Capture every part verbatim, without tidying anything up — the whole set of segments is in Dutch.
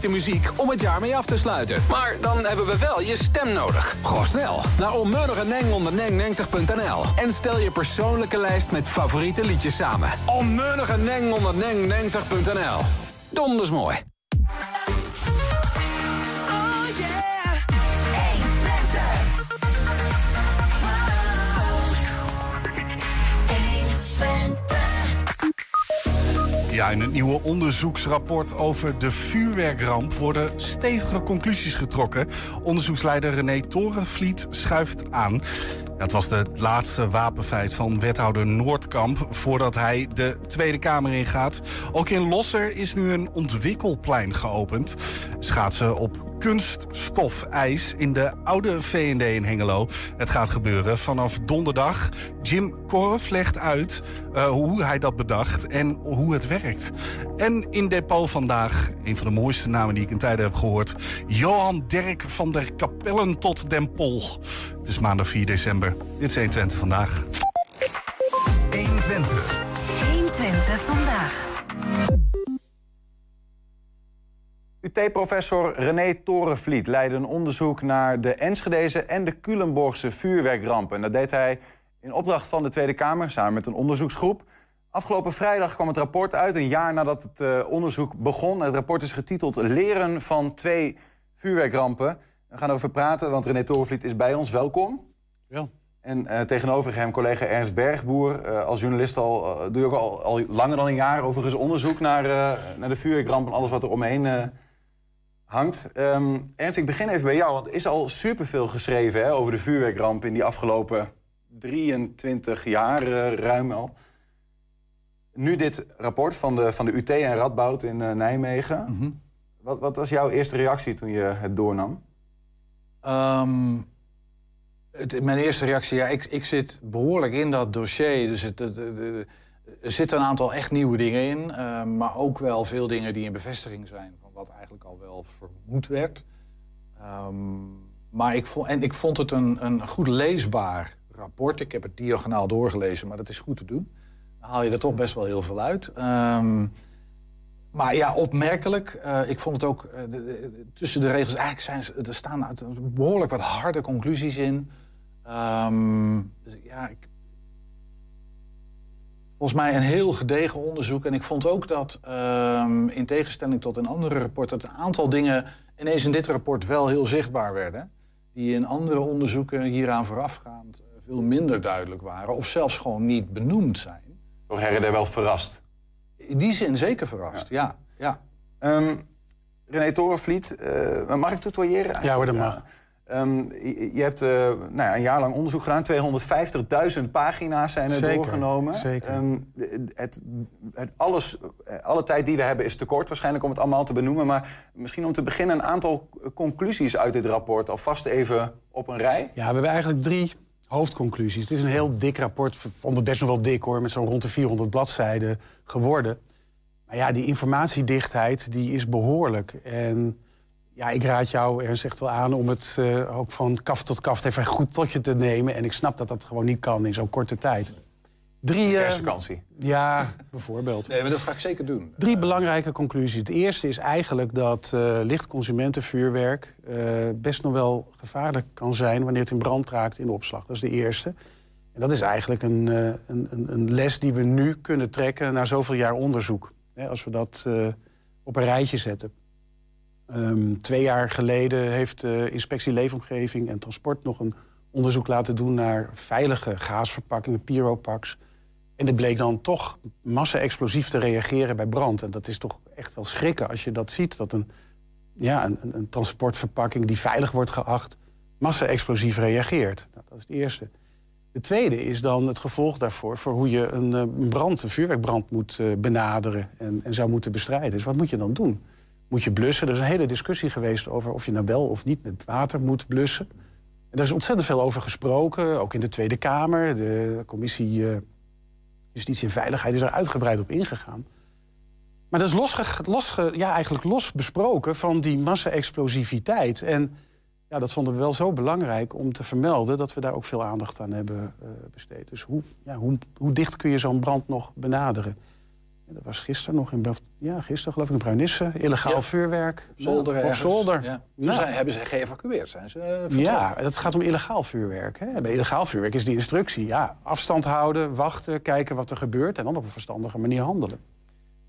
favoriete muziek om het jaar mee af te sluiten. Maar dan hebben we wel je stem nodig. Goh, snel naar onmeunige neng onder neng negentig punt n l en stel je persoonlijke lijst met favoriete liedjes samen. onmeunige neng onder neng negentig punt n l. Donders mooi. Ja, in het nieuwe onderzoeksrapport over de vuurwerkramp worden stevige conclusies getrokken. Onderzoeksleider René Torenvliet schuift aan. Dat was het laatste wapenfeit van wethouder Noordkamp voordat hij de Tweede Kamer ingaat. Ook in Losser is nu een ontwikkelplein geopend. Schaatsen op kunststofijs in de oude V en D in Hengelo. Het gaat gebeuren vanaf donderdag. Jim Korf legt uit uh, hoe hij dat bedacht en hoe het werkt. En in Depot vandaag, een van de mooiste namen die ik in tijden heb gehoord, Joan Derk van der Capellen tot den Pol. Het is maandag vier december. Dit is één Twente vandaag. één Twente. één Twente vandaag. U T-professor René Torenvliet leidde een onderzoek naar de Enschedese en de Culemborgse vuurwerkrampen. En dat deed hij in opdracht van de Tweede Kamer samen met een onderzoeksgroep. Afgelopen vrijdag kwam het rapport uit, een jaar nadat het uh, onderzoek begon. Het rapport is getiteld Leren van twee vuurwerkrampen. We gaan erover praten, want René Torenvliet is bij ons. Welkom. Ja. En uh, tegenover hem collega Ernst Bergboer. Uh, als journalist al, uh, doe je ook al, al langer dan een jaar overigens onderzoek naar, uh, naar de vuurwerkramp en alles wat er omheen Uh, hangt. Um, Ernst, ik begin even bij jou, want er is al superveel geschreven hè, over de vuurwerkramp in die afgelopen drieëntwintig jaar uh, ruim al. Nu dit rapport van de, van de U T en Radboud in uh, Nijmegen. Mm-hmm. Wat, wat was jouw eerste reactie toen je het doornam? Um, het, mijn eerste reactie, ja, ik, ik zit behoorlijk in dat dossier. Dus het, het, het, het, er zitten een aantal echt nieuwe dingen in, uh, maar ook wel veel dingen die in bevestiging zijn van wat eigenlijk al wel vermoed werd. Um, maar ik vond, en ik vond het een, een goed leesbaar rapport. Ik heb het diagonaal doorgelezen, maar dat is goed te doen. Dan haal je er toch best wel heel veel uit. Um, maar ja, opmerkelijk. Uh, ik vond het ook uh, de, de, tussen de regels. Eigenlijk zijn ze, er staan behoorlijk wat harde conclusies in. Um, dus ja, ik, Volgens mij een heel gedegen onderzoek. En ik vond ook dat, uh, in tegenstelling tot in andere rapporten, dat een aantal dingen ineens in dit rapport wel heel zichtbaar werden. Die in andere onderzoeken hieraan voorafgaand veel minder duidelijk waren. Of zelfs gewoon niet benoemd zijn. Toch her en der wel verrast? In die zin zeker verrast, ja. ja, ja. Um, René Torenvliet, uh, mag ik tutoyeren? Ja hoor, dat mag. Um, je hebt uh, nou ja, een jaar lang onderzoek gedaan. tweehonderdvijftigduizend pagina's zijn er zeker, doorgenomen. Zeker. Um, het, het alles, alle tijd die we hebben is te kort waarschijnlijk om het allemaal te benoemen. Maar misschien om te beginnen een aantal conclusies uit dit rapport. Alvast even op een rij. Ja, we hebben eigenlijk drie hoofdconclusies. Het is een heel dik rapport, ondertussen wel dik hoor, met zo'n rond de vierhonderd bladzijden geworden. Maar ja, die informatiedichtheid die is behoorlijk. En ja, ik raad jou er echt wel aan om het uh, ook van kaft tot kaft even goed tot je te nemen. En ik snap dat dat gewoon niet kan in zo'n korte tijd. Drie, uh, vakantie. Ja, bijvoorbeeld. Nee, maar dat ga ik zeker doen. Drie uh, belangrijke conclusies. De eerste is eigenlijk dat uh, licht consumentenvuurwerk uh, best nog wel gevaarlijk kan zijn wanneer het in brand raakt in de opslag. Dat is de eerste. En dat is eigenlijk een, uh, een, een les die we nu kunnen trekken na zoveel jaar onderzoek. Hè, als we dat uh, op een rijtje zetten. Um, twee jaar geleden heeft de uh, Inspectie Leefomgeving en Transport nog een onderzoek laten doen naar veilige gaasverpakkingen, pyropaks. En dat bleek dan toch massa-explosief te reageren bij brand. En dat is toch echt wel schrikken als je dat ziet. Dat een, ja, een, een transportverpakking die veilig wordt geacht, massa-explosief reageert. Nou, dat is het eerste. De tweede is dan het gevolg daarvoor voor hoe je een, een brand, een vuurwerkbrand moet uh, benaderen en, en zou moeten bestrijden. Dus wat moet je dan doen? Moet je blussen? Er is een hele discussie geweest over of je nou wel of niet met water moet blussen. En daar is ontzettend veel over gesproken, ook in de Tweede Kamer. De Commissie Justitie en Veiligheid is er uitgebreid op ingegaan. Maar dat is los, los, ja, eigenlijk los besproken van die massa-explosiviteit. En ja, dat vonden we wel zo belangrijk om te vermelden dat we daar ook veel aandacht aan hebben uh, besteed. Dus hoe, ja, hoe, hoe dicht kun je zo'n brand nog benaderen? En dat was gisteren nog in Ja, gisteren geloof ik in Bruinisse. Illegaal ja. vuurwerk. Zolder ja, op zolder. Ja. Toen nou. zijn, hebben ze geëvacueerd, zijn ze uh, vertrokken. Ja, dat gaat om illegaal vuurwerk. Hè. Bij illegaal vuurwerk is die instructie. Ja, afstand houden, wachten, kijken wat er gebeurt... en dan op een verstandige manier handelen.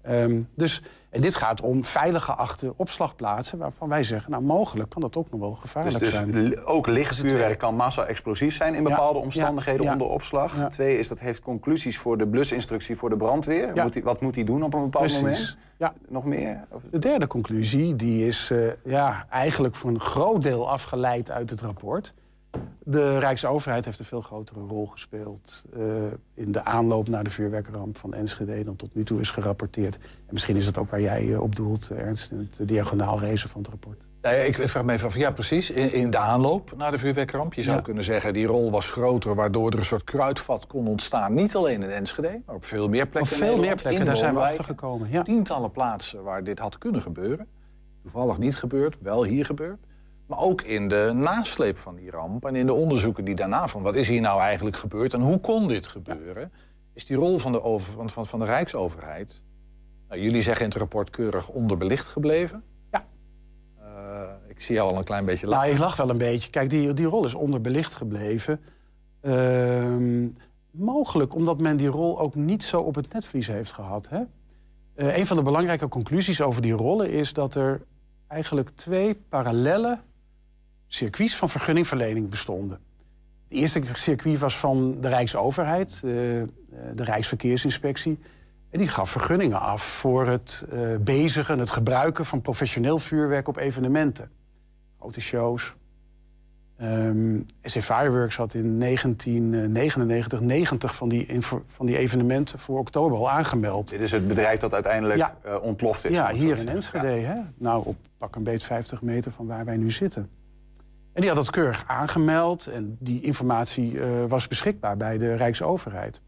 Um, dus en dit gaat om veilig geachte opslagplaatsen... waarvan wij zeggen, nou mogelijk kan dat ook nog wel gevaarlijk dus, dus zijn. Dus ook lichtvuurwerk kan massa-explosief zijn... in bepaalde ja, omstandigheden ja, onder opslag. Ja. Twee is, dat heeft conclusies voor de blusinstructie voor de brandweer. Ja. Moet die, wat moet hij doen op een bepaald Precies. moment? Ja. Nog meer? Of... De derde conclusie die is uh, ja, eigenlijk voor een groot deel afgeleid uit het rapport. De Rijksoverheid heeft een veel grotere rol gespeeld... Uh, in de aanloop naar de vuurwerkramp van Enschede... dan tot nu toe is gerapporteerd. En misschien is dat ook waar jij uh, op doelt, Ernst... in het uh, diagonaal lezen van het rapport. Nee, ik vraag me even af, ja precies, in, in de aanloop naar de vuurwerkramp... je zou ja. kunnen zeggen, die rol was groter... waardoor er een soort kruidvat kon ontstaan. Niet alleen in Enschede, maar op veel meer plekken. Op veel meer plekken, daar zijn we achter gekomen. Ja. Tientallen plaatsen waar dit had kunnen gebeuren. Toevallig niet gebeurd, wel hier gebeurd. Maar ook in de nasleep van die ramp en in de onderzoeken die daarna van... wat is hier nou eigenlijk gebeurd en hoe kon dit gebeuren... is die rol van de, over, van, van de Rijksoverheid... Nou, jullie zeggen in het rapport keurig onderbelicht gebleven. Ja. Uh, ik zie jou al een klein beetje lachen. Nou, ik lach wel een beetje. Kijk, die, die rol is onderbelicht gebleven. Uh, mogelijk omdat men die rol ook niet zo op het netvlies heeft gehad. Hè? Uh, een van de belangrijke conclusies over die rollen is dat er eigenlijk twee parallelle... circuits van vergunningverlening bestonden. Het eerste circuit was van de Rijksoverheid, de Rijksverkeersinspectie. En die gaf vergunningen af voor het bezigen, het gebruiken van professioneel vuurwerk op evenementen. Grote shows. Um, S C Fireworks had in negentien negenennegentig negentig van die, van die evenementen voor oktober al aangemeld. Dit is het bedrijf dat uiteindelijk ja. uh, ontploft is. Ja, hier in Enschede. Ja. Hè? Nou, op pak een beet vijftig meter van waar wij nu zitten. En die had dat keurig aangemeld en die informatie uh, was beschikbaar bij de Rijksoverheid.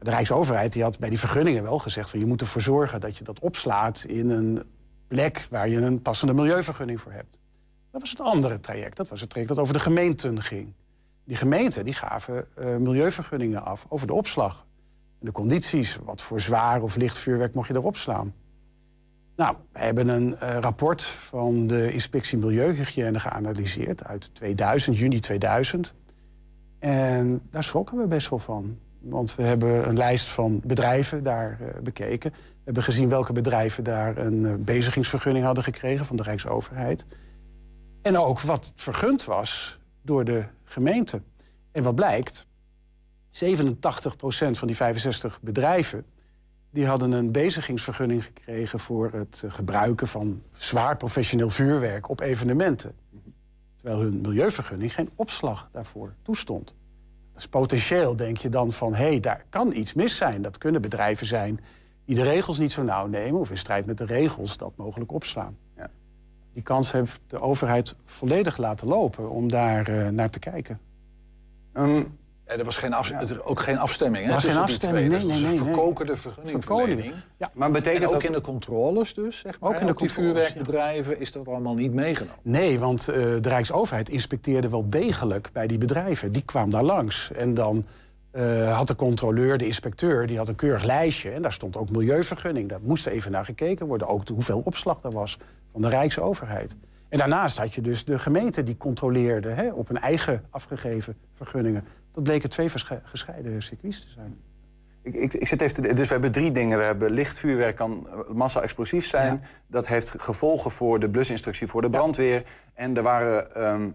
De Rijksoverheid die had bij die vergunningen wel gezegd... van je moet ervoor zorgen dat je dat opslaat in een plek... waar je een passende milieuvergunning voor hebt. Dat was het andere traject. Dat was het traject dat over de gemeenten ging. Die gemeenten die gaven uh, milieuvergunningen af over de opslag. En de condities, wat voor zwaar of licht vuurwerk mocht je erop slaan. Nou, we hebben een uh, rapport van de Inspectie Milieuhygiëne geanalyseerd... uit tweeduizend, juni tweeduizend. En daar schrokken we best wel van. Want we hebben een lijst van bedrijven daar uh, bekeken. We hebben gezien welke bedrijven daar een uh, bezigingsvergunning hadden gekregen... van de Rijksoverheid. En ook wat vergund was door de gemeente. En wat blijkt, zevenentachtig procent van die vijfenzestig bedrijven... die hadden een bezigingsvergunning gekregen voor het gebruiken van zwaar professioneel vuurwerk op evenementen. Terwijl hun milieuvergunning geen opslag daarvoor toestond. Dat is potentieel, denk je dan van, hé, hey, daar kan iets mis zijn. Dat kunnen bedrijven zijn die de regels niet zo nauw nemen... of in strijd met de regels dat mogelijk opslaan. Ja. Die kans heeft de overheid volledig laten lopen om daar uh, naar te kijken. Um... En er was geen af, ook geen afstemming. Er was geen afstemming, nee, nee, nee. Verkokerde vergunningverlening. Ja. Maar betekent en ook dat... in de controles dus, zeg maar. Ook in de ook die vuurwerkbedrijven ja. is dat allemaal niet meegenomen. Nee, want uh, de Rijksoverheid inspecteerde wel degelijk bij die bedrijven. Die kwam daar langs. En dan uh, had de controleur, de inspecteur, die had een keurig lijstje. En daar stond ook milieuvergunning. Daar moest even naar gekeken worden. Ook de hoeveel opslag er was van de Rijksoverheid. En daarnaast had je dus de gemeente die controleerde hè, op hun eigen afgegeven vergunningen. Dat bleken twee gescheiden circuits te zijn. Ik, ik, ik zit even te, dus we hebben drie dingen. We hebben lichtvuurwerk kan massa-explosief zijn. Ja. Dat heeft gevolgen voor de blusinstructie voor de brandweer. Ja. En er waren, um,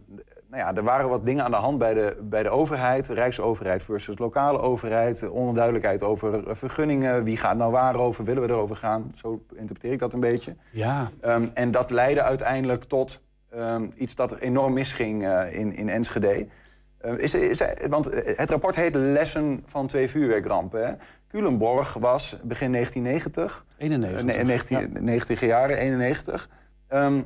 nou ja, er waren wat dingen aan de hand bij de, bij de overheid. Rijksoverheid versus lokale overheid. Onduidelijkheid over vergunningen. Wie gaat nou waar over? Willen we erover gaan? Zo interpreteer ik dat een beetje. Ja. Um, en dat leidde uiteindelijk tot um, iets dat er enorm misging uh, in, in Enschede. Is, is, want het rapport heet Lessen van twee vuurwerkrampen. Hè? Culemborg was begin negentien negentig. eenennegentig. negentien, ja. negentiger jaren, eenennegentig. Um,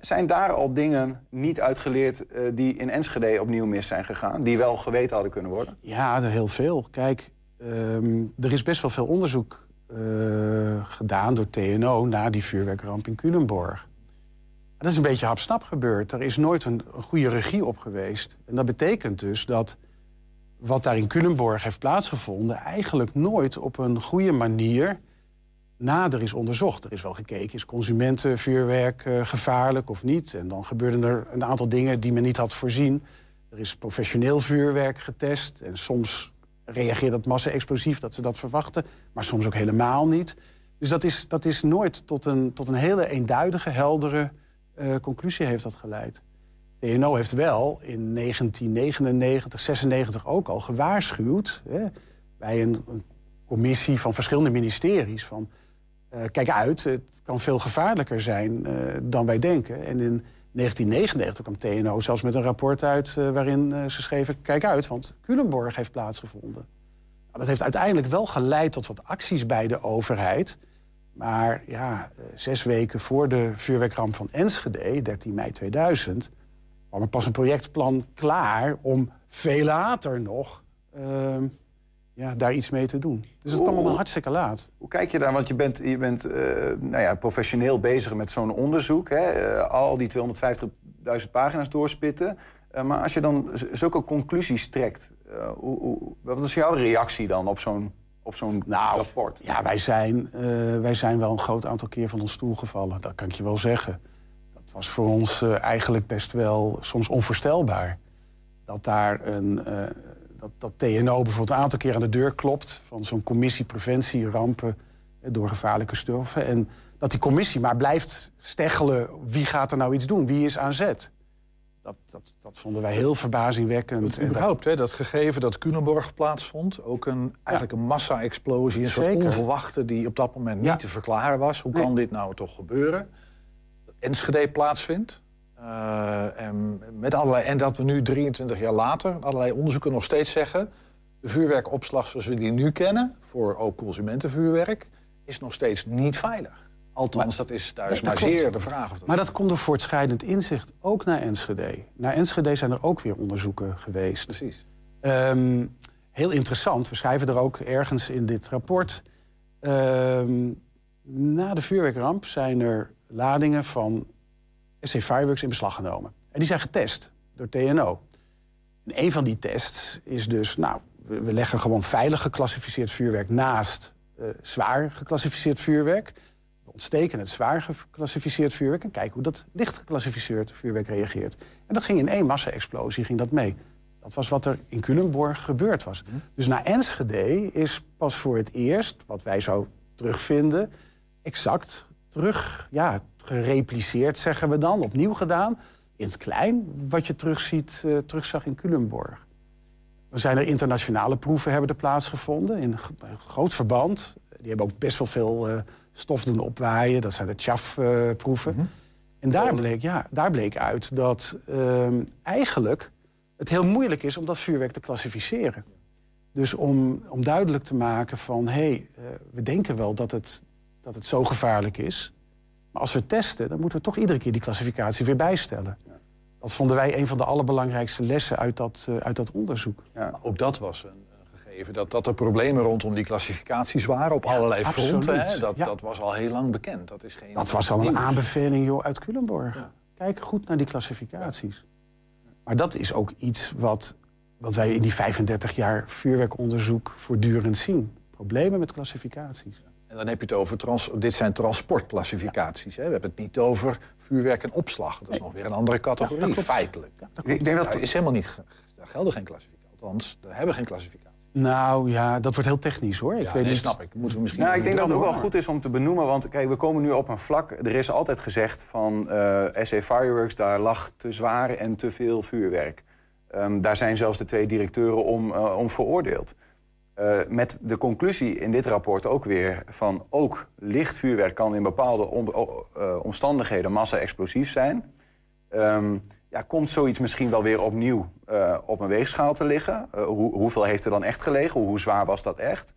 zijn daar al dingen niet uitgeleerd uh, die in Enschede opnieuw mis zijn gegaan? Die wel geweten hadden kunnen worden? Ja, heel veel. Kijk, um, er is best wel veel onderzoek uh, gedaan door T N O... na die vuurwerkramp in Culemborg. Dat is een beetje hapsnap gebeurd. Er is nooit een goede regie op geweest. En dat betekent dus dat wat daar in Culemborg heeft plaatsgevonden... eigenlijk nooit op een goede manier nader is onderzocht. Er is wel gekeken, is consumentenvuurwerk uh, gevaarlijk of niet? En dan gebeurden er een aantal dingen die men niet had voorzien. Er is professioneel vuurwerk getest en soms reageert dat massa-explosief dat ze dat verwachten, maar soms ook helemaal niet. Dus dat is, dat is nooit tot een, tot een hele eenduidige, heldere uh, conclusie heeft dat geleid. T N O heeft wel in negentien negenennegentig, zesennegentig ook al gewaarschuwd, hè, bij een, een commissie van verschillende ministeries van uh, kijk uit, het kan veel gevaarlijker zijn uh, dan wij denken. En in negentien negenennegentig kwam T N O zelfs met een rapport uit uh, waarin uh, ze schreven kijk uit, want Culemborg heeft plaatsgevonden. Nou, dat heeft uiteindelijk wel geleid tot wat acties bij de overheid. Maar ja, uh, zes weken voor de vuurwerkramp van Enschede, dertien mei tweeduizend... kwam er pas een projectplan klaar om veel later nog Uh, Ja, daar iets mee te doen. Dus dat kwam allemaal hartstikke laat. Hoe kijk je daar? Want je bent, je bent uh, nou ja, professioneel bezig met zo'n onderzoek. Hè? Uh, al die tweehonderdvijftigduizend pagina's doorspitten. Uh, maar als je dan zulke conclusies trekt, Uh, hoe, hoe, wat is jouw reactie dan op zo'n op zo'n nou, rapport? Ja, wij zijn, uh, wij zijn wel een groot aantal keer van ons stoel gevallen. Dat kan ik je wel zeggen. Dat was voor ons uh, eigenlijk best wel soms onvoorstelbaar. Dat daar een Uh, Dat, dat T N O bijvoorbeeld een aantal keer aan de deur klopt van zo'n commissie preventie rampen door gevaarlijke stoffen. En dat die commissie maar blijft steggelen, wie gaat er nou iets doen, wie is aan zet. Dat, dat, dat vonden wij heel verbazingwekkend. En überhaupt, dat, hè, dat gegeven dat Culemborg plaatsvond, ook een, eigenlijk een massa-explosie, een soort onverwachte die op dat moment niet ja. te verklaren was. Hoe nee. kan dit nou toch gebeuren? Dat Enschede plaatsvindt. Uh, en, met allerlei, en dat we nu drieëntwintig jaar later allerlei onderzoeken nog steeds zeggen, de vuurwerkopslag zoals we die nu kennen, voor ook consumentenvuurwerk, is nog steeds niet veilig. Althans, maar, dat is thuis maar zeer de vraag. Of dat maar dat komt door voortschrijdend inzicht, ook naar Enschede. Naar Enschede zijn er ook weer onderzoeken geweest. Precies. Um, heel interessant, we schrijven er ook ergens in dit rapport, Um, na de vuurwerkramp zijn er ladingen van S C Fireworks in beslag genomen. En die zijn getest door T N O. En een van die tests is dus, nou, we leggen gewoon veilig geclassificeerd vuurwerk naast uh, zwaar geclassificeerd vuurwerk. We ontsteken het zwaar geclassificeerd vuurwerk en kijken hoe dat licht geclassificeerd vuurwerk reageert. En dat ging in één massa-explosie, ging dat mee. Dat was wat er in Culemborg gebeurd was. Mm. Dus na Enschede is pas voor het eerst, wat wij zo terugvinden, exact terug, ja, gerepliceerd zeggen we dan, opnieuw gedaan, in het klein, wat je terugziet, uh, terugzag in Culemborg. Er zijn er internationale proeven hebben er plaatsgevonden, in een groot verband. Die hebben ook best wel veel uh, stof doen opwaaien, dat zijn de T J A F-proeven. Uh, mm-hmm. En daar bleek, ja, daar bleek uit dat uh, eigenlijk het heel moeilijk is om dat vuurwerk te klassificeren. Dus om, om duidelijk te maken van, hé, hey, uh, we denken wel dat het, dat het zo gevaarlijk is, maar als we testen, dan moeten we toch iedere keer die klassificatie weer bijstellen. Ja. Dat vonden wij een van de allerbelangrijkste lessen uit dat, uh, uit dat onderzoek. Ja, ook dat was een, een gegeven, dat, dat er problemen rondom die klassificaties waren op ja, allerlei absoluut. fronten. Hè? Dat, ja. dat was al heel lang bekend. Dat, is geen dat was al een aanbeveling joh, uit Culemborg. Ja. Kijk goed naar die klassificaties. Ja. Maar dat is ook iets wat, wat wij in die vijfendertig jaar vuurwerkonderzoek voortdurend zien. Problemen met klassificaties. En dan heb je het over, trans, dit zijn transportclassificaties. Hè? We hebben het niet over vuurwerk en opslag. Dat is nee. nog weer een andere categorie, ja, feitelijk. Ja, ik denk dat is helemaal niet, daar gelden geen klassificaties. Althans, daar hebben we geen klassificaties. Nou ja, dat wordt heel technisch hoor. Ik ja, weet nee, niet. snap ik. Moeten we misschien nou, ik denk dat het ook wel goed is om te benoemen. Want kijk, we komen nu op een vlak. Er is altijd gezegd van uh, S C Fireworks, daar lag te zwaar en te veel vuurwerk. Um, daar zijn zelfs de twee directeuren om, uh, om veroordeeld. Uh, met de conclusie in dit rapport ook weer van ook licht vuurwerk kan in bepaalde om, uh, omstandigheden massa-explosief zijn. Um, ja, komt zoiets misschien wel weer opnieuw uh, op een weegschaal te liggen? Uh, hoe, hoeveel heeft er dan echt gelegen? Hoe zwaar was dat echt?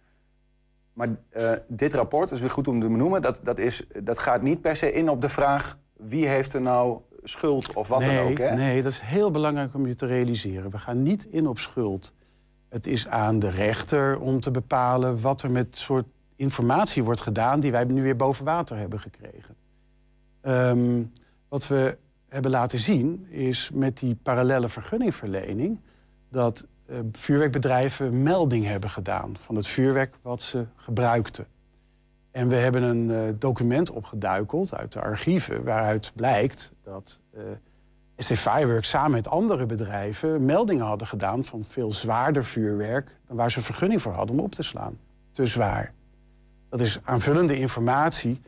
Maar uh, dit rapport, is weer goed om te benoemen, dat, dat, is, dat gaat niet per se in op de vraag wie heeft er nou schuld of wat nee, dan ook. Hè? Nee, dat is heel belangrijk om je te realiseren. We gaan niet in op schuld. Het is aan de rechter om te bepalen wat er met soort informatie wordt gedaan die wij nu weer boven water hebben gekregen. Um, wat we hebben laten zien is met die parallele vergunningverlening dat uh, vuurwerkbedrijven melding hebben gedaan van het vuurwerk wat ze gebruikten. En we hebben een uh, document opgeduikeld uit de archieven, waaruit blijkt dat uh, S C Fireworks samen met andere bedrijven meldingen hadden gedaan van veel zwaarder vuurwerk dan waar ze vergunning voor hadden om op te slaan. Te zwaar. Dat is aanvullende informatie,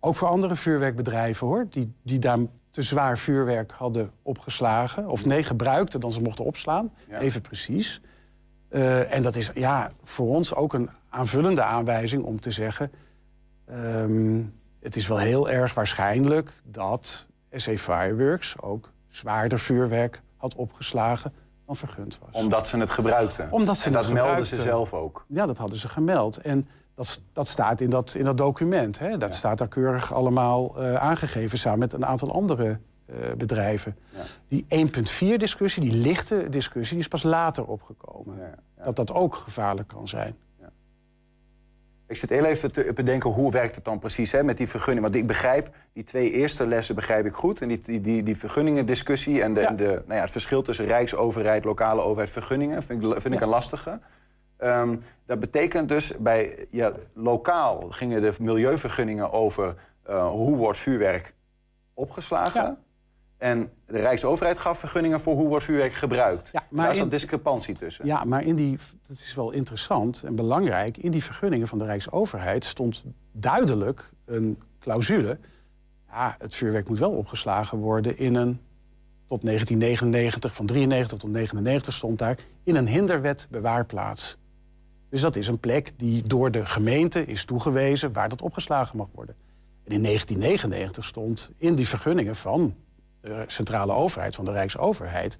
ook voor andere vuurwerkbedrijven hoor, die, die daar te zwaar vuurwerk hadden opgeslagen, of nee, gebruikten dan ze mochten opslaan, ja. Even precies. Uh, en dat is ja, voor ons ook een aanvullende aanwijzing om te zeggen, um, het is wel heel erg waarschijnlijk dat S C Fireworks ook zwaarder vuurwerk had opgeslagen dan vergund was. Omdat ze het gebruikten? Omdat ze en het dat gebruikten. Melden ze zelf ook? Ja, dat hadden ze gemeld. En dat, dat staat in dat, in dat document. Hè? Dat ja. staat daar keurig allemaal uh, aangegeven samen met een aantal andere uh, bedrijven. Ja. Die één punt vier discussie, die lichte discussie, die is pas later opgekomen. Ja, ja. Dat dat ook gevaarlijk kan zijn. Ik zit heel even te bedenken, hoe werkt het dan precies hè, met die vergunning? Want ik begrijp, die twee eerste lessen begrijp ik goed. En die, die, die, die vergunningendiscussie en, de, ja. en de, nou ja, het verschil tussen rijksoverheid, lokale overheid, vergunningen... vind ik, vind ik ja. een lastige. Um, dat betekent dus, bij ja, lokaal gingen de milieuvergunningen over... Uh, hoe wordt vuurwerk opgeslagen... Ja. En de Rijksoverheid gaf vergunningen voor hoe wordt vuurwerk gebruikt. Ja, maar daar is een discrepantie tussen. Ja, maar in die, dat is wel interessant en belangrijk... in die vergunningen van de Rijksoverheid stond duidelijk een clausule... ja, het vuurwerk moet wel opgeslagen worden in een... tot negentien negenennegentig, van drieënnegentig tot negenennegentig stond daar... in een hinderwet bewaarplaats. Dus dat is een plek die door de gemeente is toegewezen... waar dat opgeslagen mag worden. En in negentien negenennegentig stond in die vergunningen van... de centrale overheid, van de Rijksoverheid...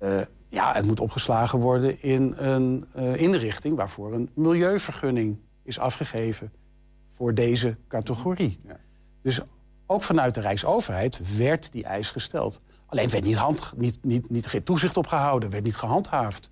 Uh, ja, het moet opgeslagen worden in een uh, inrichting... waarvoor een milieuvergunning is afgegeven voor deze categorie. Ja. Dus ook vanuit de Rijksoverheid werd die eis gesteld. Alleen werd niet hand, niet, niet, niet, geen toezicht op gehouden, werd niet gehandhaafd.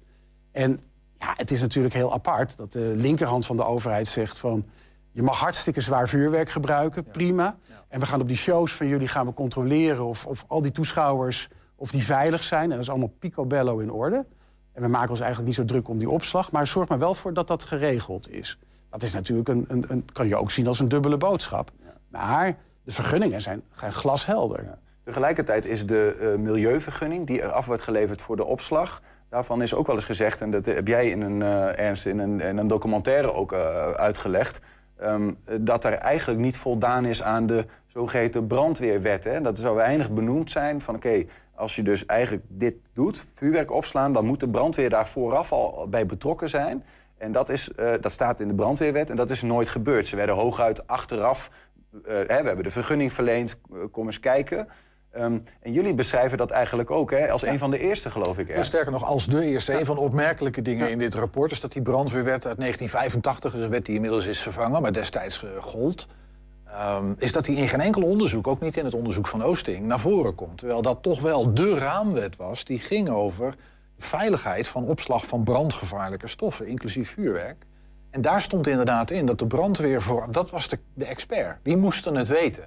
En ja, het is natuurlijk heel apart dat de linkerhand van de overheid zegt... van je mag hartstikke zwaar vuurwerk gebruiken, ja. prima. Ja. En we gaan op die shows van jullie gaan we controleren... Of, of al die toeschouwers, of die veilig zijn. En dat is allemaal picobello in orde. En we maken ons eigenlijk niet zo druk om die opslag. Maar zorg maar wel voor dat dat geregeld is. Dat is natuurlijk een, een, een, kan je ook zien als een dubbele boodschap. Ja. Maar de vergunningen zijn, zijn glashelder. Ja. Tegelijkertijd is de uh, milieuvergunning die er af wordt geleverd voor de opslag... daarvan is ook wel eens gezegd, en dat heb jij in een, uh, Ernst, in een, in een documentaire ook uh, uitgelegd... Um, dat er eigenlijk niet voldaan is aan de zogeheten brandweerwet. Hè? Dat zou weinig benoemd zijn van oké, okay, als je dus eigenlijk dit doet, vuurwerk opslaan... dan moet de brandweer daar vooraf al bij betrokken zijn. En dat, is, uh, dat staat in de brandweerwet en dat is nooit gebeurd. Ze werden hooguit achteraf, uh, hè, we hebben de vergunning verleend, uh, kom eens kijken... Um, en jullie beschrijven dat eigenlijk ook, hè? Als ja. een van de eerste, geloof ik. Ja, sterker nog, als de eerste. Ja. Een van de opmerkelijke dingen ja. in dit rapport is dat die brandweerwet uit negentien vijfentachtig... dus een wet die inmiddels is vervangen, maar destijds uh, gold... Um, is dat die in geen enkel onderzoek, ook niet in het onderzoek van Oosting... naar voren komt. Terwijl dat toch wel de raamwet was, die ging over... veiligheid van opslag van brandgevaarlijke stoffen, inclusief vuurwerk. En daar stond inderdaad in dat de brandweer... voor, dat was de, de expert, die moesten het weten...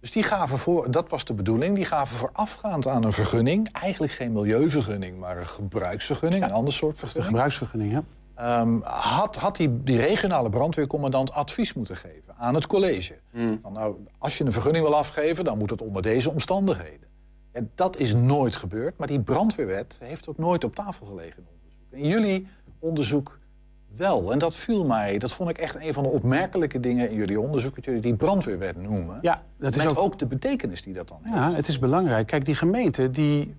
Dus die gaven voor, dat was de bedoeling, die gaven voorafgaand aan een vergunning... eigenlijk geen milieuvergunning, maar een gebruiksvergunning, ja, een ander soort vergunning. Een gebruiksvergunning, ja. Um, had had die, die regionale brandweercommandant advies moeten geven aan het college. Mm. Van, nou, als je een vergunning wil afgeven, dan moet het onder deze omstandigheden. En dat is nooit gebeurd, maar die brandweerwet heeft ook nooit op tafel gelegen in onderzoek. En jullie onderzoek... wel, en dat viel mij, dat vond ik echt een van de opmerkelijke dingen in jullie onderzoek... dat jullie die brandweerwet noemen, ja, dat is met ook... ook de betekenis die dat dan heeft. Ja, het is belangrijk. Kijk, die gemeenten die,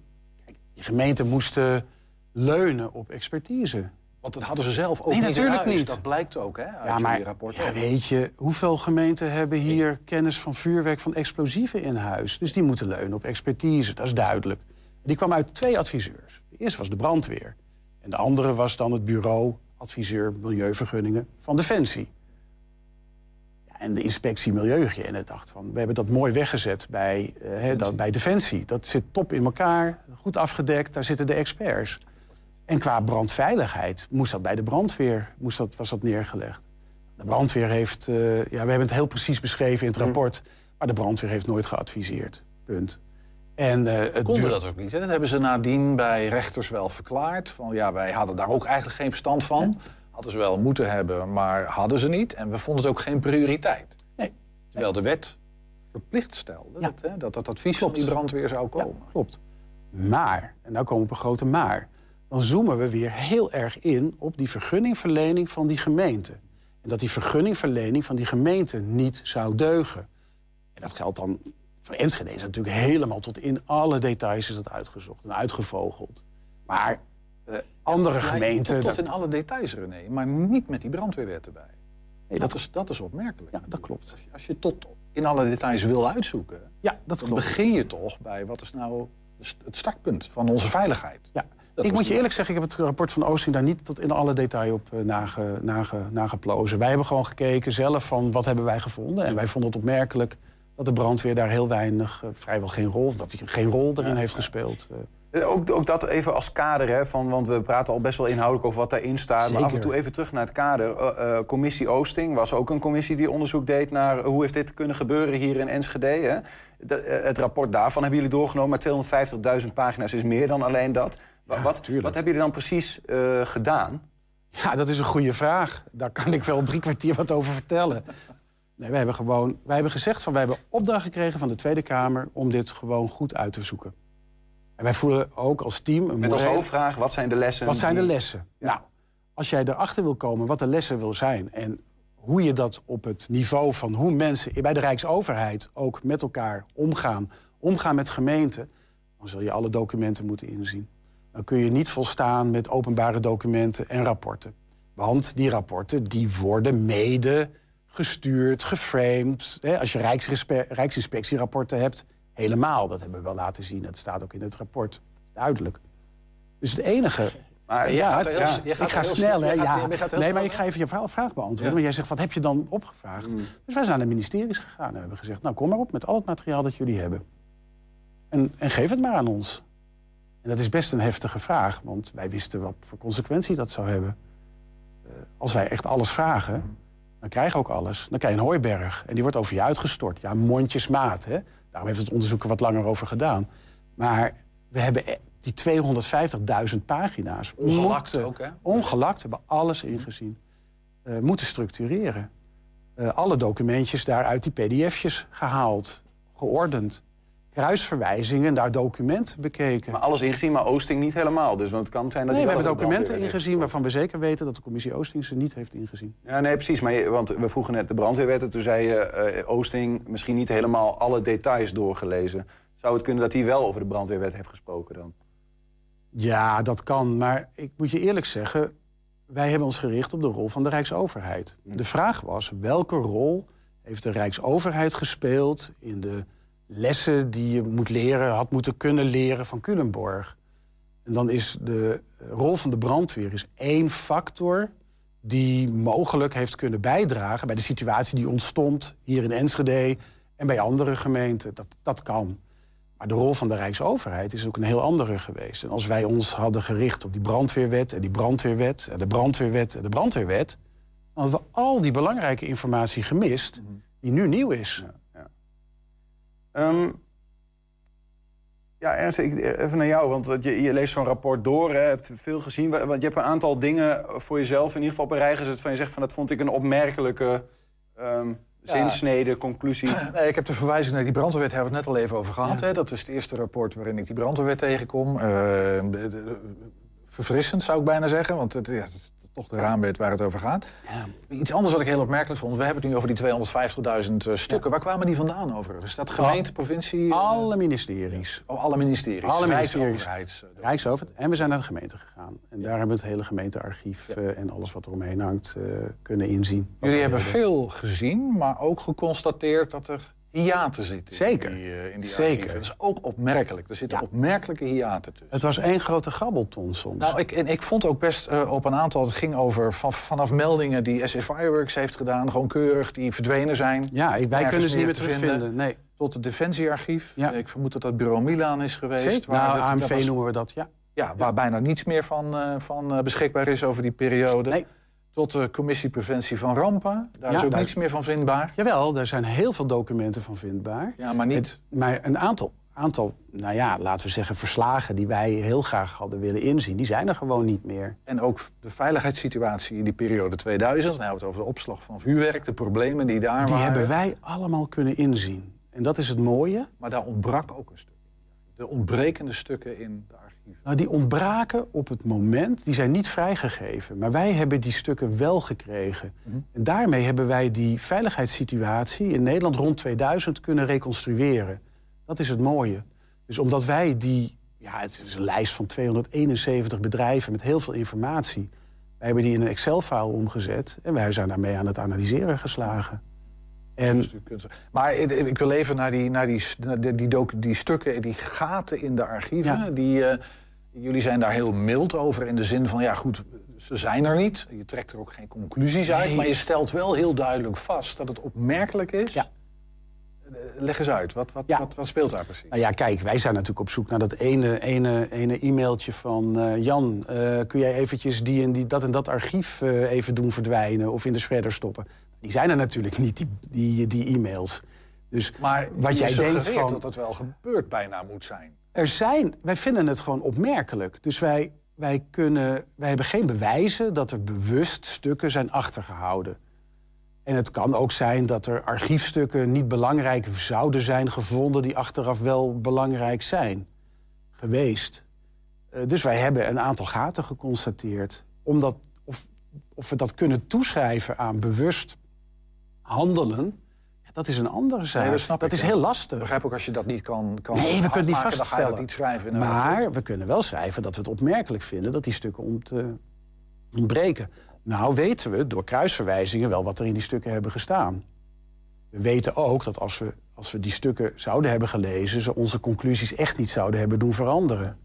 die gemeenten moesten leunen op expertise. Want dat hadden ze zelf ook nee, niet natuurlijk in huis. Niet. Dat blijkt ook, hè, uit ja, maar, jullie rapport. Ja, weet je, hoeveel gemeenten hebben hier kennis van vuurwerk van explosieven in huis? Dus die moeten leunen op expertise, dat is duidelijk. Die kwam uit twee adviseurs. De eerste was de brandweer en de andere was dan het bureau... adviseur milieuvergunningen van Defensie. Ja, en de inspectie milieuhygiëne dacht van... we hebben dat mooi weggezet bij, uh, he, dat, bij Defensie. Dat zit top in elkaar, goed afgedekt, daar zitten de experts. En qua brandveiligheid moest dat bij de brandweer, moest dat, was dat neergelegd. De brandweer heeft... Uh, ja, we hebben het heel precies beschreven in het rapport... maar de brandweer heeft nooit geadviseerd. Punt. En, uh, het konden dat ook niet. Hè? Dat hebben ze nadien bij rechters wel verklaard. Van, ja, wij hadden daar ook eigenlijk geen verstand van. Hadden ze wel moeten hebben, maar hadden ze niet. En we vonden het ook geen prioriteit. Nee. Terwijl nee. de wet verplicht stelde ja. dat, hè, dat dat advies klopt. Van die brandweer zou komen. Ja, klopt. Maar, en nou komen we op een grote maar... dan zoomen we weer heel erg in op die vergunningverlening van die gemeente. En dat die vergunningverlening van die gemeente niet zou deugen. En dat geldt dan... Voor Enschede is natuurlijk helemaal tot in alle details is dat uitgezocht en uitgevogeld. Maar uh, andere ja, gemeenten... Tot, tot in alle details, René, maar niet met die brandweerwet erbij. Nee, dat, dat, is, dat is opmerkelijk. Ja, dat klopt. Als je, als je tot in alle details wil uitzoeken... Ja, dat dan klopt. Begin je toch bij wat is nou het startpunt van onze veiligheid. Ja. Ik moet je eerlijk zeggen, ik heb het rapport van Oosting daar niet tot in alle detail op uh, nage, nage, nageplozen. Wij hebben gewoon gekeken zelf van wat hebben wij gevonden. En wij vonden het opmerkelijk... dat de brandweer daar heel weinig, uh, vrijwel geen rol... dat hij geen rol erin heeft gespeeld. Uh. Ook, ook dat even als kader, hè, van, want we praten al best wel inhoudelijk over wat daarin staat. Zeker. Maar af en toe even terug naar het kader. Uh, uh, commissie Oosting was ook een commissie die onderzoek deed... naar uh, hoe heeft dit kunnen gebeuren hier in Enschede. Hè? De, uh, het rapport daarvan hebben jullie doorgenomen... maar tweehonderdvijftigduizend pagina's is meer dan alleen dat. Wa ja, wat, wat hebben jullie dan precies uh, gedaan? Ja, dat is een goede vraag. Daar kan ik wel drie kwartier wat over vertellen. Nee, wij hebben, gewoon, wij hebben gezegd, van, wij hebben opdracht gekregen van de Tweede Kamer... om dit gewoon goed uit te zoeken. En wij voelen ook als team... Een Met als hoofdvraag, wat zijn de lessen? Wat zijn de lessen? Ja. Nou, als jij erachter wil komen wat de lessen wil zijn... en hoe je dat op het niveau van hoe mensen bij de Rijksoverheid... ook met elkaar omgaan, omgaan met gemeenten... dan zul je alle documenten moeten inzien. Dan kun je niet volstaan met openbare documenten en rapporten. Want die rapporten, die worden mede... gestuurd, geframed. Hè? Als je Rijksinspectierapporten hebt, helemaal. Dat hebben we wel laten zien. Dat staat ook in het rapport. Duidelijk. Dus het enige... Maar je ja, gaat heel, ja, je gaat ik ga snel, hè? Ja. Nee, snel, maar ik ga even je vraag, vraag beantwoorden. Ja. Maar jij zegt, wat heb je dan opgevraagd? Mm. Dus wij zijn naar de ministeries gegaan en we hebben gezegd... nou, kom maar op met al het materiaal dat jullie hebben. En, en geef het maar aan ons. En dat is best een heftige vraag, want wij wisten wat voor consequentie dat zou hebben. Als wij echt alles vragen... Mm. Dan krijg je ook alles. Dan krijg je een hooiberg. En die wordt over je uitgestort. Ja, mondjesmaat. Hè? Daarom heeft het onderzoek er wat langer over gedaan. Maar we hebben die tweehonderdvijftigduizend pagina's... Ongelakt moeten, ook, hè? Ongelakt. We hebben alles ingezien. Uh, moeten structureren. Uh, alle documentjes daar uit die pdf'jes gehaald. Geordend. Kruisverwijzingen, daar documenten bekeken. Maar alles ingezien, maar Oosting niet helemaal. Dus want het kan zijn dat nee, we hebben documenten ingezien heeft. Waarvan we zeker weten dat de commissie Oosting ze niet heeft ingezien. Ja, nee, precies. Maar je, want we vroegen net de brandweerwet en toen zei je uh, Oosting misschien niet helemaal alle details doorgelezen. Zou het kunnen dat hij wel over de brandweerwet heeft gesproken dan? Ja, dat kan. Maar ik moet je eerlijk zeggen, wij hebben ons gericht op de rol van de Rijksoverheid. Hm. De vraag was, welke rol heeft de Rijksoverheid gespeeld in de... lessen die je moet leren, had moeten kunnen leren van Culemborg. En dan is de rol van de brandweer is één factor... die mogelijk heeft kunnen bijdragen bij de situatie die ontstond... hier in Enschede en bij andere gemeenten. Dat, dat kan. Maar de rol van de Rijksoverheid is ook een heel andere geweest. En als wij ons hadden gericht op die brandweerwet en die brandweerwet... en de brandweerwet en de brandweerwet... dan hadden we al die belangrijke informatie gemist die nu nieuw is... Um, ja, Ernst, even naar jou, want je, je leest zo'n rapport door, hè, hebt veel gezien. Want je hebt een aantal dingen voor jezelf, in ieder geval bij Rijksoverheid, van je zegt van dat vond ik een opmerkelijke um, zinsnede, ja. conclusie. Nee, ik heb de verwijzing naar die brandweerwet, daar hebben we het net al even over gehad. Ja. Hè? Dat is het eerste rapport waarin ik die brandweerwet tegenkom. Uh, de, de, de, verfrissend zou ik bijna zeggen, want het, ja, het is toch de raamwet waar het over gaat. Ja. Iets anders wat ik heel opmerkelijk vond, we hebben het nu over die tweehonderdvijftigduizend uh, stukken. Ja. Waar kwamen die vandaan overigens? Dat gemeente, provincie? Uh... Alle ministeries. Oh, alle ministeries. Alle ministeries. Rijksoverheid. Rijksoverheid. En we zijn naar de gemeente gegaan. En ja. daar hebben we het hele gemeentearchief ja. uh, en alles wat er omheen hangt uh, kunnen inzien. Jullie hebben veel gezien, maar ook geconstateerd dat er hiaten zitten. Zeker. In die, uh, in die Zeker. Archieven. Dat is ook opmerkelijk. Er zitten ja. opmerkelijke hiaten tussen. Het was één grote gabbelton soms. Nou, ik, en ik vond ook best uh, op een aantal... Het ging over van, vanaf meldingen die S C Fireworks heeft gedaan... gewoon keurig, die verdwenen zijn. Ja, ik, wij kunnen ze niet meer terugvinden. Nee. Tot het Defensiearchief. Ja. Ik vermoed dat dat bureau Milaan is geweest. Zeker. Waar nou, het, A M V was, noemen we dat, ja. Ja, waar ja. bijna niets meer van, uh, van uh, beschikbaar is over die periode. Nee. Tot de Commissie Preventie van Rampen. Daar ja, is ook daar... niets meer van vindbaar. Jawel, daar zijn heel veel documenten van vindbaar. Ja, maar niet... Het, maar een aantal, aantal, nou ja, laten we zeggen, verslagen die wij heel graag hadden willen inzien, die zijn er gewoon niet meer. En ook de veiligheidssituatie in die periode tweeduizend, nou, het over de opslag van vuurwerk, de problemen die daar die waren. Die hebben wij allemaal kunnen inzien. En dat is het mooie. Maar daar ontbrak ook een stuk. De ontbrekende stukken in de archieven. Nou, die ontbraken op het moment, die zijn niet vrijgegeven. Maar wij hebben die stukken wel gekregen. Mm-hmm. En daarmee hebben wij die veiligheidssituatie in Nederland rond tweeduizend kunnen reconstrueren. Dat is het mooie. Dus omdat wij die, ja, het is een lijst van tweehonderdeenenzeventig bedrijven met heel veel informatie. Wij hebben die in een Excel-file omgezet en wij zijn daarmee aan het analyseren geslagen. En... Maar ik wil even naar die, naar die, die, die, docu, die stukken, die gaten in de archieven. Ja. Die, uh, jullie zijn daar heel mild over in de zin van, ja goed, ze zijn er niet. Je trekt er ook geen conclusies nee. uit, maar je stelt wel heel duidelijk vast dat het opmerkelijk is. Ja. Leg eens uit, wat, wat, ja. wat, wat speelt daar precies? Nou ja, kijk, wij zijn natuurlijk op zoek naar dat ene, ene, ene e-mailtje van... Uh, Jan, uh, kun jij eventjes die en die, dat en dat archief uh, even doen verdwijnen of in de shredder stoppen? Die zijn er natuurlijk niet, die, die, die e-mails. Dus maar wat jij denkt van... dat het wel gebeurd bijna moet zijn. Er zijn, wij vinden het gewoon opmerkelijk. Dus wij, wij, kunnen, wij hebben geen bewijzen dat er bewust stukken zijn achtergehouden. En het kan ook zijn dat er archiefstukken niet belangrijk zouden zijn gevonden... die achteraf wel belangrijk zijn geweest. Uh, dus wij hebben een aantal gaten geconstateerd. Omdat, of, of we dat kunnen toeschrijven aan bewust handelen... dat is een andere zaak. Nee, dat dat is heel lastig. Ik begrijp ook als je dat niet kan, kan Nee, we kunnen niet vaststellen. Dan ga je niet schrijven, nou, maar we kunnen wel schrijven dat we het opmerkelijk vinden... dat die stukken ont, uh, ontbreken... Nou weten we door kruisverwijzingen wel wat er in die stukken hebben gestaan. We weten ook dat als we, als we die stukken zouden hebben gelezen... ze onze conclusies echt niet zouden hebben doen veranderen.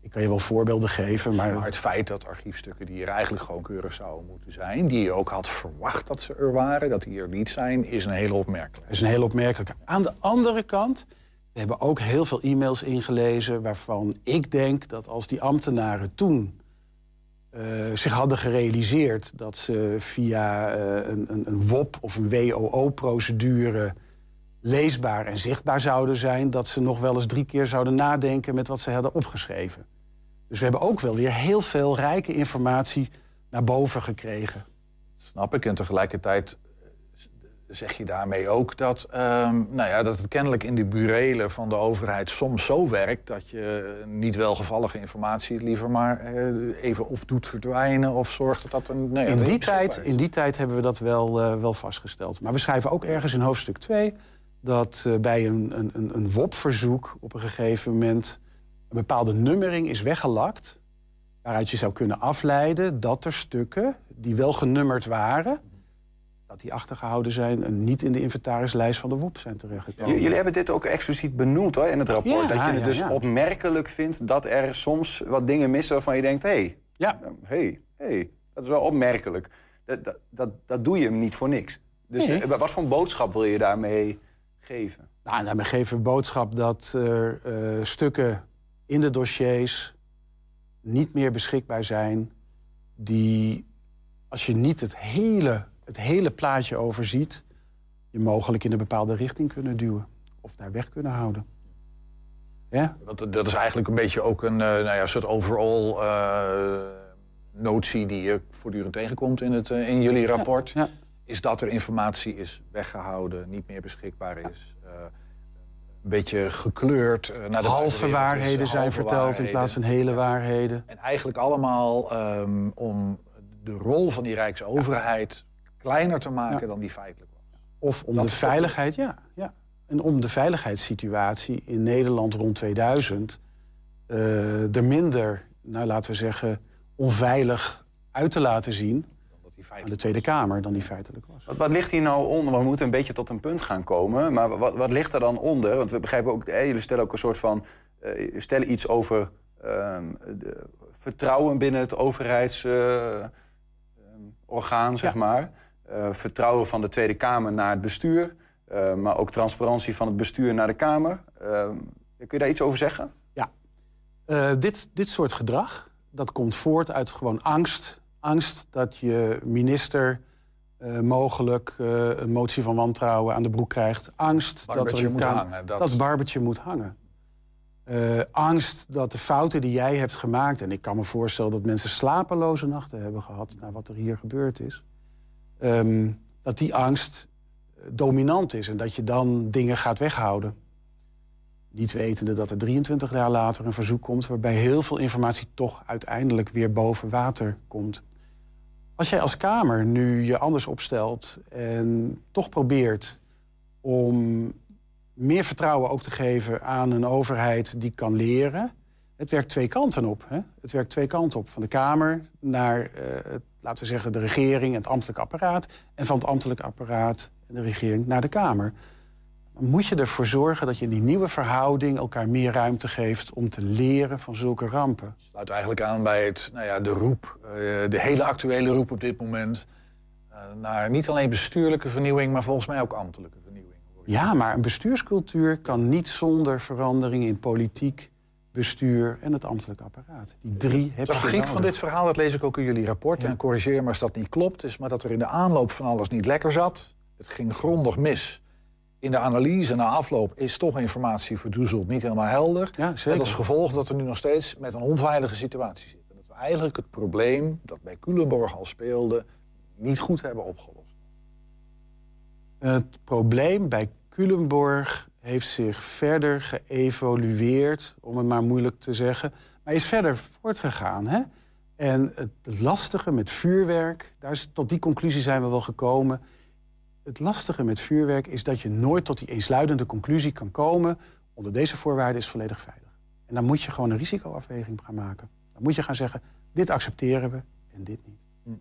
Ik kan je wel voorbeelden geven, maar... maar het feit dat archiefstukken die er eigenlijk gewoon keurig zouden moeten zijn... die je ook had verwacht dat ze er waren, dat die er niet zijn... is een hele opmerkelijke. Is een hele opmerkelijke. Aan de andere kant... we hebben ook heel veel e-mails ingelezen... waarvan ik denk dat als die ambtenaren toen... Uh, zich hadden gerealiseerd dat ze via uh, een, een, een W O P of een W O O-procedure leesbaar en zichtbaar zouden zijn... dat ze nog wel eens drie keer zouden nadenken met wat ze hadden opgeschreven. Dus we hebben ook wel weer heel veel rijke informatie naar boven gekregen. Dat snap ik. En tegelijkertijd zeg je daarmee ook dat, uh, nou ja, dat het kennelijk in de burelen van de overheid soms zo werkt... dat je niet welgevallige informatie liever maar uh, even of doet verdwijnen... of zorgt dat dat een... Nee, in, dat die tijd, in die tijd hebben we dat wel, uh, wel vastgesteld. Maar we schrijven ook ergens in hoofdstuk twee... dat uh, bij een, een, een W O P-verzoek op een gegeven moment... een bepaalde nummering is weggelakt... waaruit je zou kunnen afleiden dat er stukken die wel genummerd waren... dat die achtergehouden zijn en niet in de inventarislijst van de W O P zijn terechtgekomen. J Jullie hebben dit ook expliciet benoemd hoor, in het rapport. Ja, dat ja, je het ja, dus ja. opmerkelijk vindt dat er soms wat dingen missen... waarvan je denkt, hé, hey, ja. hey, hey, dat is wel opmerkelijk. Dat, dat, dat, dat doe je hem niet voor niks. Dus nee. Wat voor een boodschap wil je daarmee geven? Nou, daarmee geven we boodschap dat er uh, stukken in de dossiers... niet meer beschikbaar zijn die, als je niet het hele... het hele plaatje overziet, je mogelijk in een bepaalde richting kunnen duwen. Of daar weg kunnen houden. Ja? Want dat is eigenlijk een beetje ook een uh, nou ja, soort overall uh, notie... die je voortdurend tegenkomt in, het, uh, in jullie rapport. Ja, ja. Is dat er informatie is weggehouden, niet meer beschikbaar is... Ja. Uh, een beetje gekleurd. Uh, naar de halve waarheden is, zijn halve verteld waarheden. In plaats van hele ja. waarheden. En eigenlijk allemaal um, om de rol van die Rijksoverheid... Ja. kleiner te maken ja. dan die feitelijk was. Of om dat de veiligheid, ja, ja. En om de veiligheidssituatie in Nederland rond tweeduizend... Uh, er minder, nou laten we zeggen, onveilig uit te laten zien... Die aan de Tweede Kamer dan die feitelijk was. Wat, wat ligt hier nou onder? We moeten een beetje tot een punt gaan komen. Maar wat, wat ligt er dan onder? Want we begrijpen ook, eh, jullie stellen ook een soort van... Uh, stellen iets over uh, de vertrouwen binnen het overheidsorgaan, uh, um, zeg ja. maar... Uh, vertrouwen van de Tweede Kamer naar het bestuur... Uh, maar ook transparantie van het bestuur naar de Kamer. Uh, kun je daar iets over zeggen? Ja. Uh, dit, dit soort gedrag, dat komt voort uit gewoon angst. Angst dat je minister, uh, Uh, mogelijk uh, een motie van wantrouwen aan de broek krijgt. Angst dat er een kan, hangen, dat... dat barbertje moet hangen. Uh, angst dat de fouten die jij hebt gemaakt... en ik kan me voorstellen dat mensen slapeloze nachten hebben gehad... naar wat er hier gebeurd is. Um, dat die angst dominant is en dat je dan dingen gaat weghouden. Niet wetende dat er drieëntwintig jaar later een verzoek komt... waarbij heel veel informatie toch uiteindelijk weer boven water komt... Als jij als Kamer nu je anders opstelt en toch probeert om meer vertrouwen ook te geven aan een overheid die kan leren... het werkt twee kanten op. Hè? Het werkt twee kanten op. Van de Kamer naar, uh, het, laten we zeggen, de regering en het ambtelijk apparaat... en van het ambtelijk apparaat en de regering naar de Kamer. Dan moet je ervoor zorgen dat je in die nieuwe verhouding... elkaar meer ruimte geeft om te leren van zulke rampen. Het sluit eigenlijk aan bij het, nou ja, de roep, uh, de hele actuele roep op dit moment... Uh, naar niet alleen bestuurlijke vernieuwing, maar volgens mij ook ambtelijke vernieuwing. Ja, maar een bestuurscultuur kan niet zonder verandering in politiek... bestuur en het ambtelijk apparaat. Die drie heb je nodig. De tragiek van dit verhaal, dat lees ik ook in jullie rapport... Ja. En corrigeer me als dat niet klopt, is maar dat er in de aanloop van alles niet lekker zat. Het ging grondig mis... In de analyse na afloop is toch informatie verdoezeld, niet helemaal helder. Ja, met als gevolg dat we nu nog steeds met een onveilige situatie zitten. Dat we eigenlijk het probleem dat bij Culemborg al speelde niet goed hebben opgelost. Het probleem bij Culemborg heeft zich verder geëvolueerd, om het maar moeilijk te zeggen. Maar is verder voortgegaan. Hè? En het lastige met vuurwerk, daar is, tot die conclusie zijn we wel gekomen... Het lastige met vuurwerk is dat je nooit tot die eensluidende conclusie kan komen... onder deze voorwaarden is volledig veilig. En dan moet je gewoon een risicoafweging gaan maken. Dan moet je gaan zeggen, dit accepteren we en dit niet. Hm. Er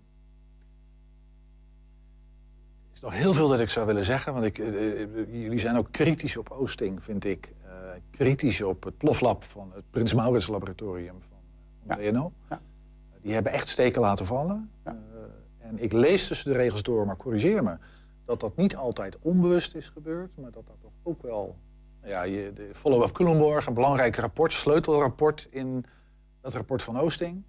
is nog heel veel dat ik zou willen zeggen. Want ik, uh, jullie zijn ook kritisch op Oosting, vind ik. Uh, kritisch op het ploflab van het Prins Maurits Laboratorium van, van ja. T N O. Ja. Die hebben echt steken laten vallen. Ja. Uh, en ik lees tussen de regels door, maar corrigeer me... dat dat niet altijd onbewust is gebeurd, maar dat dat toch ook wel... Ja, je, de follow-up Culemborg, een belangrijk rapport, sleutelrapport in dat rapport van Oosting...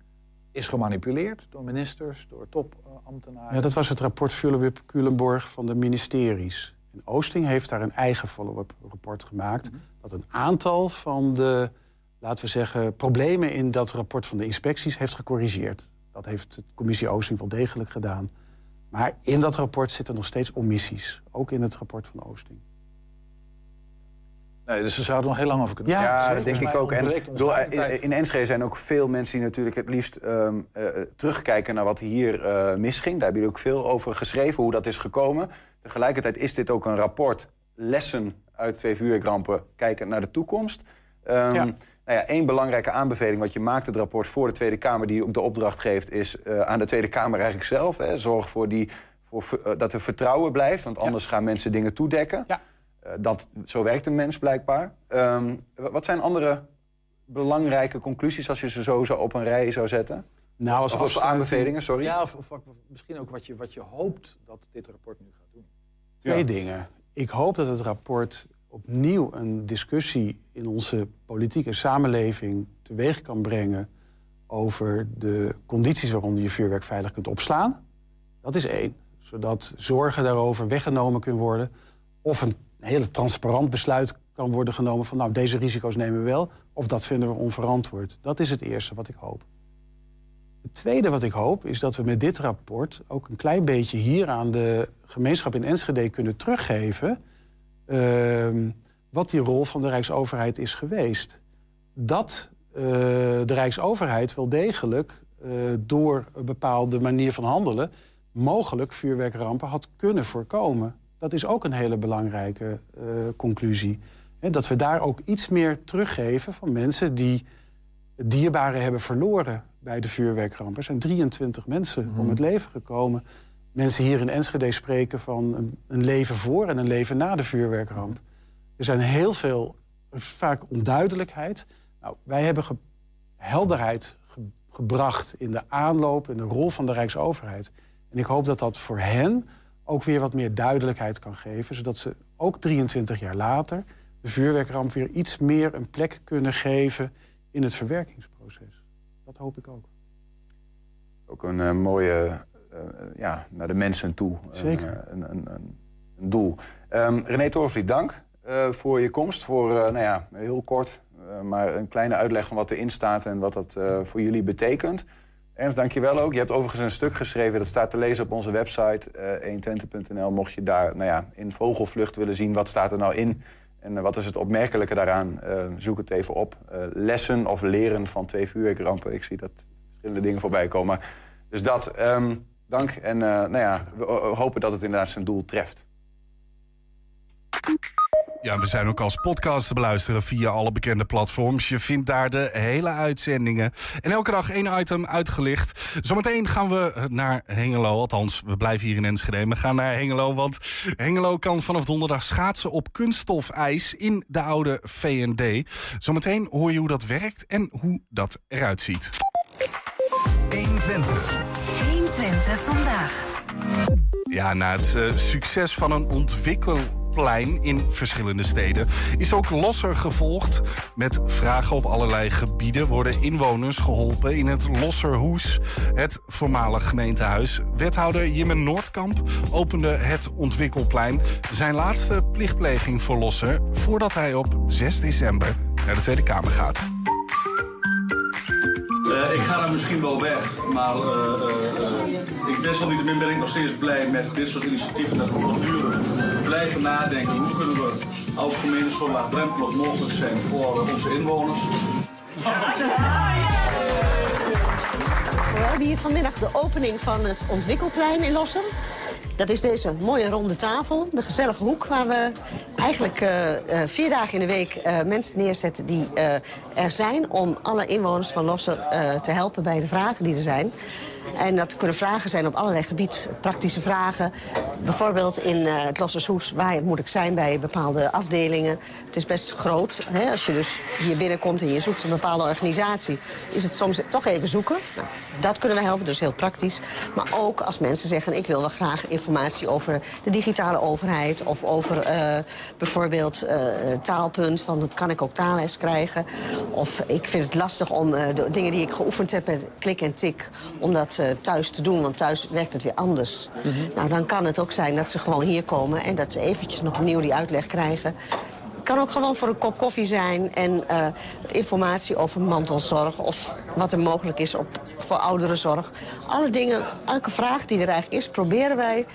is gemanipuleerd door ministers, door topambtenaren. Ja, dat was het rapport follow-up Culemborg van de ministeries. En Oosting heeft daar een eigen follow-up rapport gemaakt... Mm-hmm. dat een aantal van de, laten we zeggen, problemen in dat rapport van de inspecties heeft gecorrigeerd. Dat heeft de commissie Oosting wel degelijk gedaan... Maar in dat rapport zitten nog steeds omissies. Ook in het rapport van Oosting. Nee, dus ze zouden nog heel lang over kunnen. Ja, ja dat denk ik ook. En, in, in Enschede zijn ook veel mensen die natuurlijk het liefst um, uh, terugkijken naar wat hier uh, misging. Daar hebben jullie ook veel over geschreven, hoe dat is gekomen. Tegelijkertijd is dit ook een rapport. Lessen uit twee vuurwerkrampen, kijkend naar de toekomst. Um, ja. Nou ja, één belangrijke aanbeveling, wat je maakt het rapport voor de Tweede Kamer... die de opdracht geeft, is uh, aan de Tweede Kamer eigenlijk zelf. Hè, zorg voor die, voor, uh, dat er vertrouwen blijft, want anders ja. gaan mensen dingen toedekken. Ja. Uh, dat, zo werkt een mens blijkbaar. Um, wat zijn andere belangrijke conclusies als je ze zo op een rij zou zetten? Nou, als of als aanbevelingen, sorry. Ja, of, of, of misschien ook wat je, wat je hoopt dat dit rapport nu gaat doen. Twee ja. dingen. Ik hoop dat het rapport... opnieuw een discussie in onze politieke samenleving teweeg kan brengen... over de condities waaronder je vuurwerk veilig kunt opslaan. Dat is één. Zodat zorgen daarover weggenomen kunnen worden. Of een heel transparant besluit kan worden genomen van... nou, deze risico's nemen we wel, of dat vinden we onverantwoord. Dat is het eerste wat ik hoop. Het tweede wat ik hoop is dat we met dit rapport... ook een klein beetje hier aan de gemeenschap in Enschede kunnen teruggeven... Uh, wat die rol van de Rijksoverheid is geweest. Dat uh, de Rijksoverheid wel degelijk uh, door een bepaalde manier van handelen... mogelijk vuurwerkrampen had kunnen voorkomen. Dat is ook een hele belangrijke uh, conclusie. He, dat we daar ook iets meer teruggeven van mensen die dierbaren hebben verloren bij de vuurwerkrampen. Er zijn drieëntwintig mensen mm. om het leven gekomen... Mensen hier in Enschede spreken van een leven voor en een leven na de vuurwerkramp. Er zijn heel veel, vaak onduidelijkheid. Nou, wij hebben ge- helderheid ge- gebracht in de aanloop en de rol van de Rijksoverheid. En ik hoop dat dat voor hen ook weer wat meer duidelijkheid kan geven... zodat ze ook drieëntwintig jaar later de vuurwerkramp weer iets meer een plek kunnen geven... in het verwerkingsproces. Dat hoop ik ook. Ook een uh, mooie... uh, ja, naar de mensen toe. Zeker. Uh, een, een, een, een doel. Um, René Torenvliet, dank uh, voor je komst. Voor, uh, nou ja, heel kort, uh, maar een kleine uitleg van wat erin staat en wat dat uh, voor jullie betekent. Ernst, dank je wel ook. Je hebt overigens een stuk geschreven. Dat staat te lezen op onze website uh, één twente punt n l. Mocht je daar nou ja, in vogelvlucht willen zien, wat staat er nou in? En wat is het opmerkelijke daaraan? Uh, zoek het even op. Uh, lessen of leren van twee vuurwerkrampen. Ik zie dat verschillende dingen voorbij komen. Dus dat, um, dank. En uh, nou ja, we hopen dat het inderdaad zijn doel treft. Ja, we zijn ook als podcast te beluisteren via alle bekende platforms. Je vindt daar de hele uitzendingen. En elke dag één item uitgelicht. Zometeen gaan we naar Hengelo. Althans, we blijven hier in Enschede. We gaan naar Hengelo, want Hengelo kan vanaf donderdag schaatsen op kunststofijs in de oude V en D. Zometeen hoor je hoe dat werkt en hoe dat eruit ziet. één twintig vandaag. Ja, na het uh, succes van een ontwikkel... plein in verschillende steden is ook Losser gevolgd. Met vragen op allerlei gebieden worden inwoners geholpen in het Losserhoes, het voormalig gemeentehuis. Wethouder Jimmen Noordkamp opende het ontwikkelplein, zijn laatste plichtpleging voor Losser, voordat hij op zes december naar de Tweede Kamer gaat. Uh, ik ga er misschien wel weg, maar uh, uh, ik desalniettemin ben ik nog steeds blij met dit soort initiatieven dat we voortdurend blijven nadenken. Hoe kunnen we als gemeente zo laagdrempelig mogelijk zijn voor onze inwoners? We hebben hier vanmiddag de opening van het ontwikkelplein in Losser. Dat is deze mooie ronde tafel, de gezellige hoek waar we eigenlijk uh, uh, vier dagen in de week uh, mensen neerzetten die uh, er zijn om alle inwoners van Losser uh, te helpen bij de vragen die er zijn. En dat kunnen vragen zijn op allerlei gebieden, praktische vragen. Bijvoorbeeld in uh, het Lossershoes, waar moet ik zijn bij bepaalde afdelingen. Het is best groot, hè? Als je dus hier binnenkomt en je zoekt een bepaalde organisatie, is het soms toch even zoeken. Nou, dat kunnen we helpen, dus heel praktisch. Maar ook als mensen zeggen, ik wil wel graag informatie over de digitale overheid of over uh, bijvoorbeeld uh, taalpunt, van kan ik ook taalles krijgen. Of ik vind het lastig om uh, de dingen die ik geoefend heb met klik en tik, om dat thuis te doen, want thuis werkt het weer anders. Mm-hmm. Nou, dan kan het ook zijn dat ze gewoon hier komen en dat ze eventjes nog opnieuw die uitleg krijgen. Het kan ook gewoon voor een kop koffie zijn en uh, informatie over mantelzorg of wat er mogelijk is op, voor ouderenzorg. Alle dingen, elke vraag die er eigenlijk is, proberen wij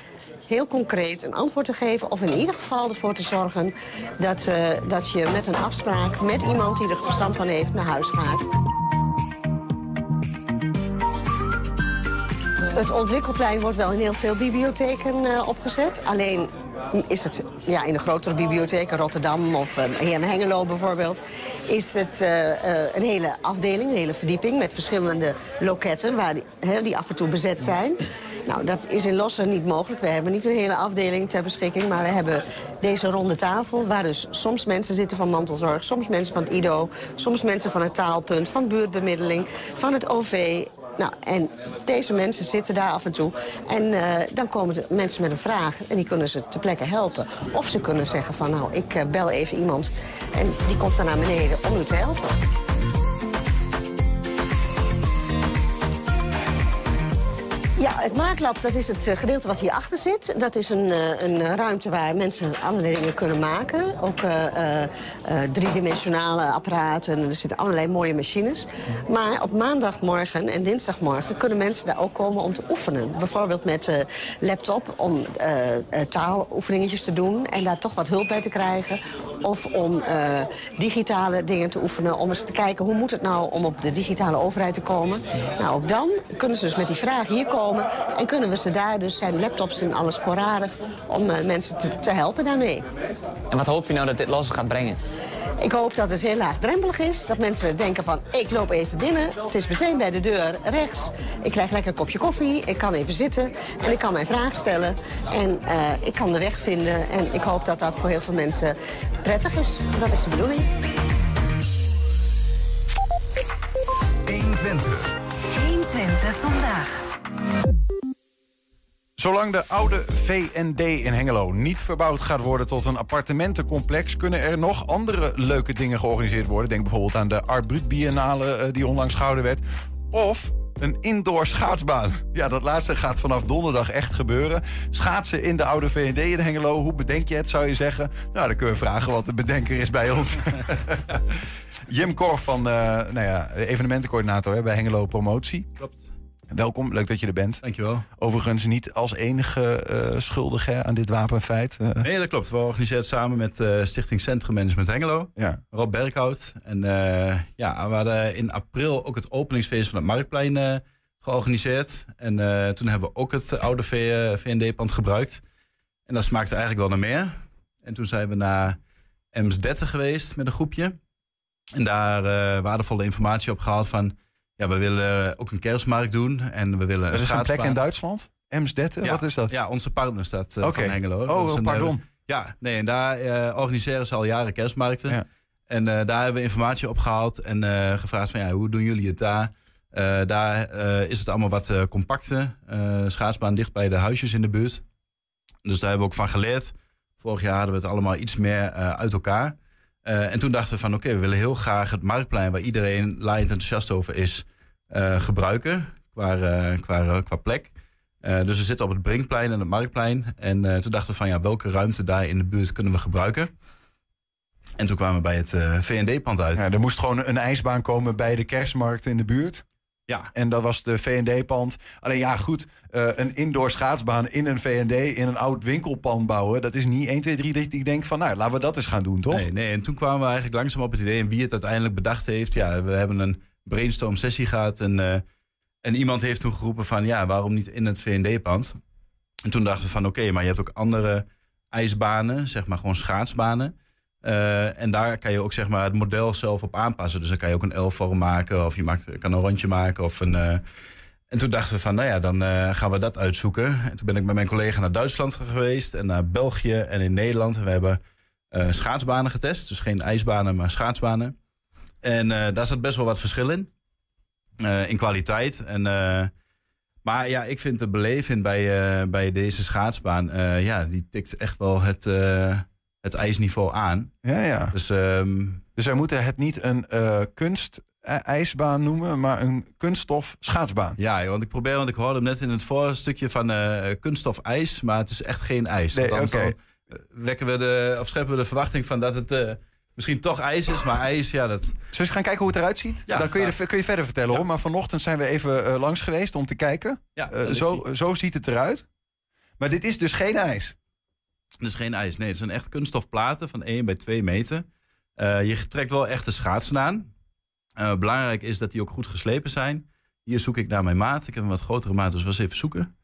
heel concreet een antwoord te geven, of in ieder geval ervoor te zorgen dat, uh, dat je met een afspraak met iemand die er verstand van heeft naar huis gaat. Het ontwikkelplein wordt wel in heel veel bibliotheken uh, opgezet. Alleen is het ja, in de grotere bibliotheken, Rotterdam of uh, hier in Hengelo bijvoorbeeld, is het uh, uh, een hele afdeling, een hele verdieping met verschillende loketten waar die, he, die af en toe bezet zijn. Nou, dat is in Losser niet mogelijk. We hebben niet een hele afdeling ter beschikking, maar we hebben deze ronde tafel waar dus soms mensen zitten van mantelzorg, soms mensen van het I D O, soms mensen van het taalpunt, van buurtbemiddeling, van het O V. Nou, en deze mensen zitten daar af en toe. En uh, dan komen de mensen met een vraag en die kunnen ze ter plekke helpen. Of ze kunnen zeggen van, nou, ik uh, bel even iemand en die komt dan naar beneden om u te helpen. Ja, het maaklab, dat is het gedeelte wat hierachter zit. Dat is een, uh, een ruimte waar mensen allerlei dingen kunnen maken. Ook uh, uh, driedimensionale apparaten, er zitten allerlei mooie machines. Maar op maandagmorgen en dinsdagmorgen kunnen mensen daar ook komen om te oefenen. Bijvoorbeeld met uh, laptop om uh, uh, taaloefeningetjes te doen en daar toch wat hulp bij te krijgen. Of om uh, digitale dingen te oefenen, om eens te kijken hoe moet het nou om op de digitale overheid te komen. Nou, ook dan kunnen ze dus met die vraag hier komen. En kunnen we ze daar, dus zijn laptops en alles voorradig, om uh, mensen te, te helpen daarmee. En wat hoop je nou dat dit Losser gaat brengen? Ik hoop dat het heel laagdrempelig is. Dat mensen denken van, ik loop even binnen. Het is meteen bij de deur rechts. Ik krijg lekker een kopje koffie. Ik kan even zitten. En ik kan mijn vraag stellen. En uh, ik kan de weg vinden. En ik hoop dat dat voor heel veel mensen prettig is. Dat is de bedoeling. één twintig vandaag. Zolang de oude V en D in Hengelo niet verbouwd gaat worden tot een appartementencomplex, kunnen er nog andere leuke dingen georganiseerd worden. Denk bijvoorbeeld aan de Art Brut Biennale die onlangs gehouden werd. Of Een indoor schaatsbaan. Ja, dat laatste gaat vanaf donderdag echt gebeuren. Schaatsen in de oude V en D in Hengelo. Hoe bedenk je het, zou je zeggen? Nou, dan kun je vragen wat de bedenker is bij ons. Jim Korf van uh, nou ja, evenementencoördinator hè, bij Hengelo Promotie. Klopt. Welkom, leuk dat je er bent. Dankjewel. Overigens niet als enige uh, schuldige aan dit wapenfeit. Uh. Nee, dat klopt. We organiseren het samen met uh, Stichting Centrum Management Hengelo. Ja. Rob Berghout. En uh, ja, we hadden in april ook het openingsfeest van het Marktplein uh, georganiseerd. En uh, toen hebben we ook het oude V en D-pand gebruikt. En dat smaakte eigenlijk wel naar meer. En toen zijn we naar Emsdetten geweest met een groepje. En daar uh, waardevolle informatie op gehaald van... Ja, we willen ook een kerstmarkt doen en we willen een schaatsbaan. Dat is een plek in Duitsland? Emsdetten? Ja, wat is dat? Ja, onze partnerstad uh, okay. van Hengelo. Oh, dat is een, pardon. Uh, ja, nee, en daar uh, organiseren ze al jaren kerstmarkten. Ja. En uh, daar hebben we informatie opgehaald en uh, gevraagd van ja, hoe doen jullie het daar? Uh, daar uh, is het allemaal wat uh, compacter. Uh, schaatsbaan dicht bij de huisjes in de buurt. Dus daar hebben we ook van geleerd. Vorig jaar hadden we het allemaal iets meer uh, uit elkaar. Uh, en toen dachten we van oké, okay, we willen heel graag het Marktplein... waar iedereen laaiend enthousiast over is, uh, gebruiken qua, uh, qua, uh, qua plek. Uh, dus we zitten op het Brinkplein en het Marktplein. En uh, toen dachten we van ja, welke ruimte daar in de buurt kunnen we gebruiken? En toen kwamen we bij het uh, V en D-pand uit. Ja, er moest gewoon een ijsbaan komen bij de kerstmarkt in de buurt. Ja. En dat was de V en D-pand. Alleen ja, goed, uh, een indoor schaatsbaan in een V en D, in een oud winkelpand bouwen... dat is niet één, twee, drie dat ik denk van, nou, laten we dat eens gaan doen, toch? Nee, nee, en toen kwamen we eigenlijk langzaam op het idee... en wie het uiteindelijk bedacht heeft. Ja, we hebben een brainstorm-sessie gehad... en, uh, en iemand heeft toen geroepen van, ja, waarom niet in het V en D-pand? En toen dachten we van, oké, okay, maar je hebt ook andere ijsbanen... zeg maar gewoon schaatsbanen... Uh, en daar kan je ook zeg maar, het model zelf op aanpassen. Dus dan kan je ook een L-vorm maken of je maakt, kan een rondje maken. Of een, uh... En toen dachten we van, nou ja, dan uh, gaan we dat uitzoeken. En toen ben ik met mijn collega naar Duitsland geweest en naar België en in Nederland. En we hebben uh, schaatsbanen getest, dus geen ijsbanen, maar schaatsbanen. En uh, daar zat best wel wat verschil in, uh, in kwaliteit. En, uh, maar ja, ik vind de beleving bij, uh, bij deze schaatsbaan, uh, ja, die tikt echt wel het... Uh, het ijsniveau aan. Ja, ja. Dus, um... dus wij moeten het niet een uh, kunstijsbaan noemen, maar een kunststof schaatsbaan. Ja, want ik probeer, want ik hoorde hem net in het voorstukje van uh, kunststof ijs, maar het is echt geen ijs. Nee, oké. Okay. Wekken we de, of scheppen we de verwachting van dat het uh, misschien toch ijs is, maar ijs, ja dat... Zullen we eens gaan kijken hoe het eruit ziet? Ja, dan kun je, de, kun je verder vertellen ja. hoor, maar vanochtend zijn we even uh, langs geweest om te kijken. Ja, uh, zo, zo ziet het eruit. Maar dit is dus geen ijs. Dus geen ijs, nee. Het zijn echt kunststofplaten van één bij twee meter. Uh, je trekt wel echt de schaatsen aan. Uh, belangrijk is dat die ook goed geslepen zijn. Hier zoek ik naar mijn maat. Ik heb een wat grotere maat, dus we eens even zoeken.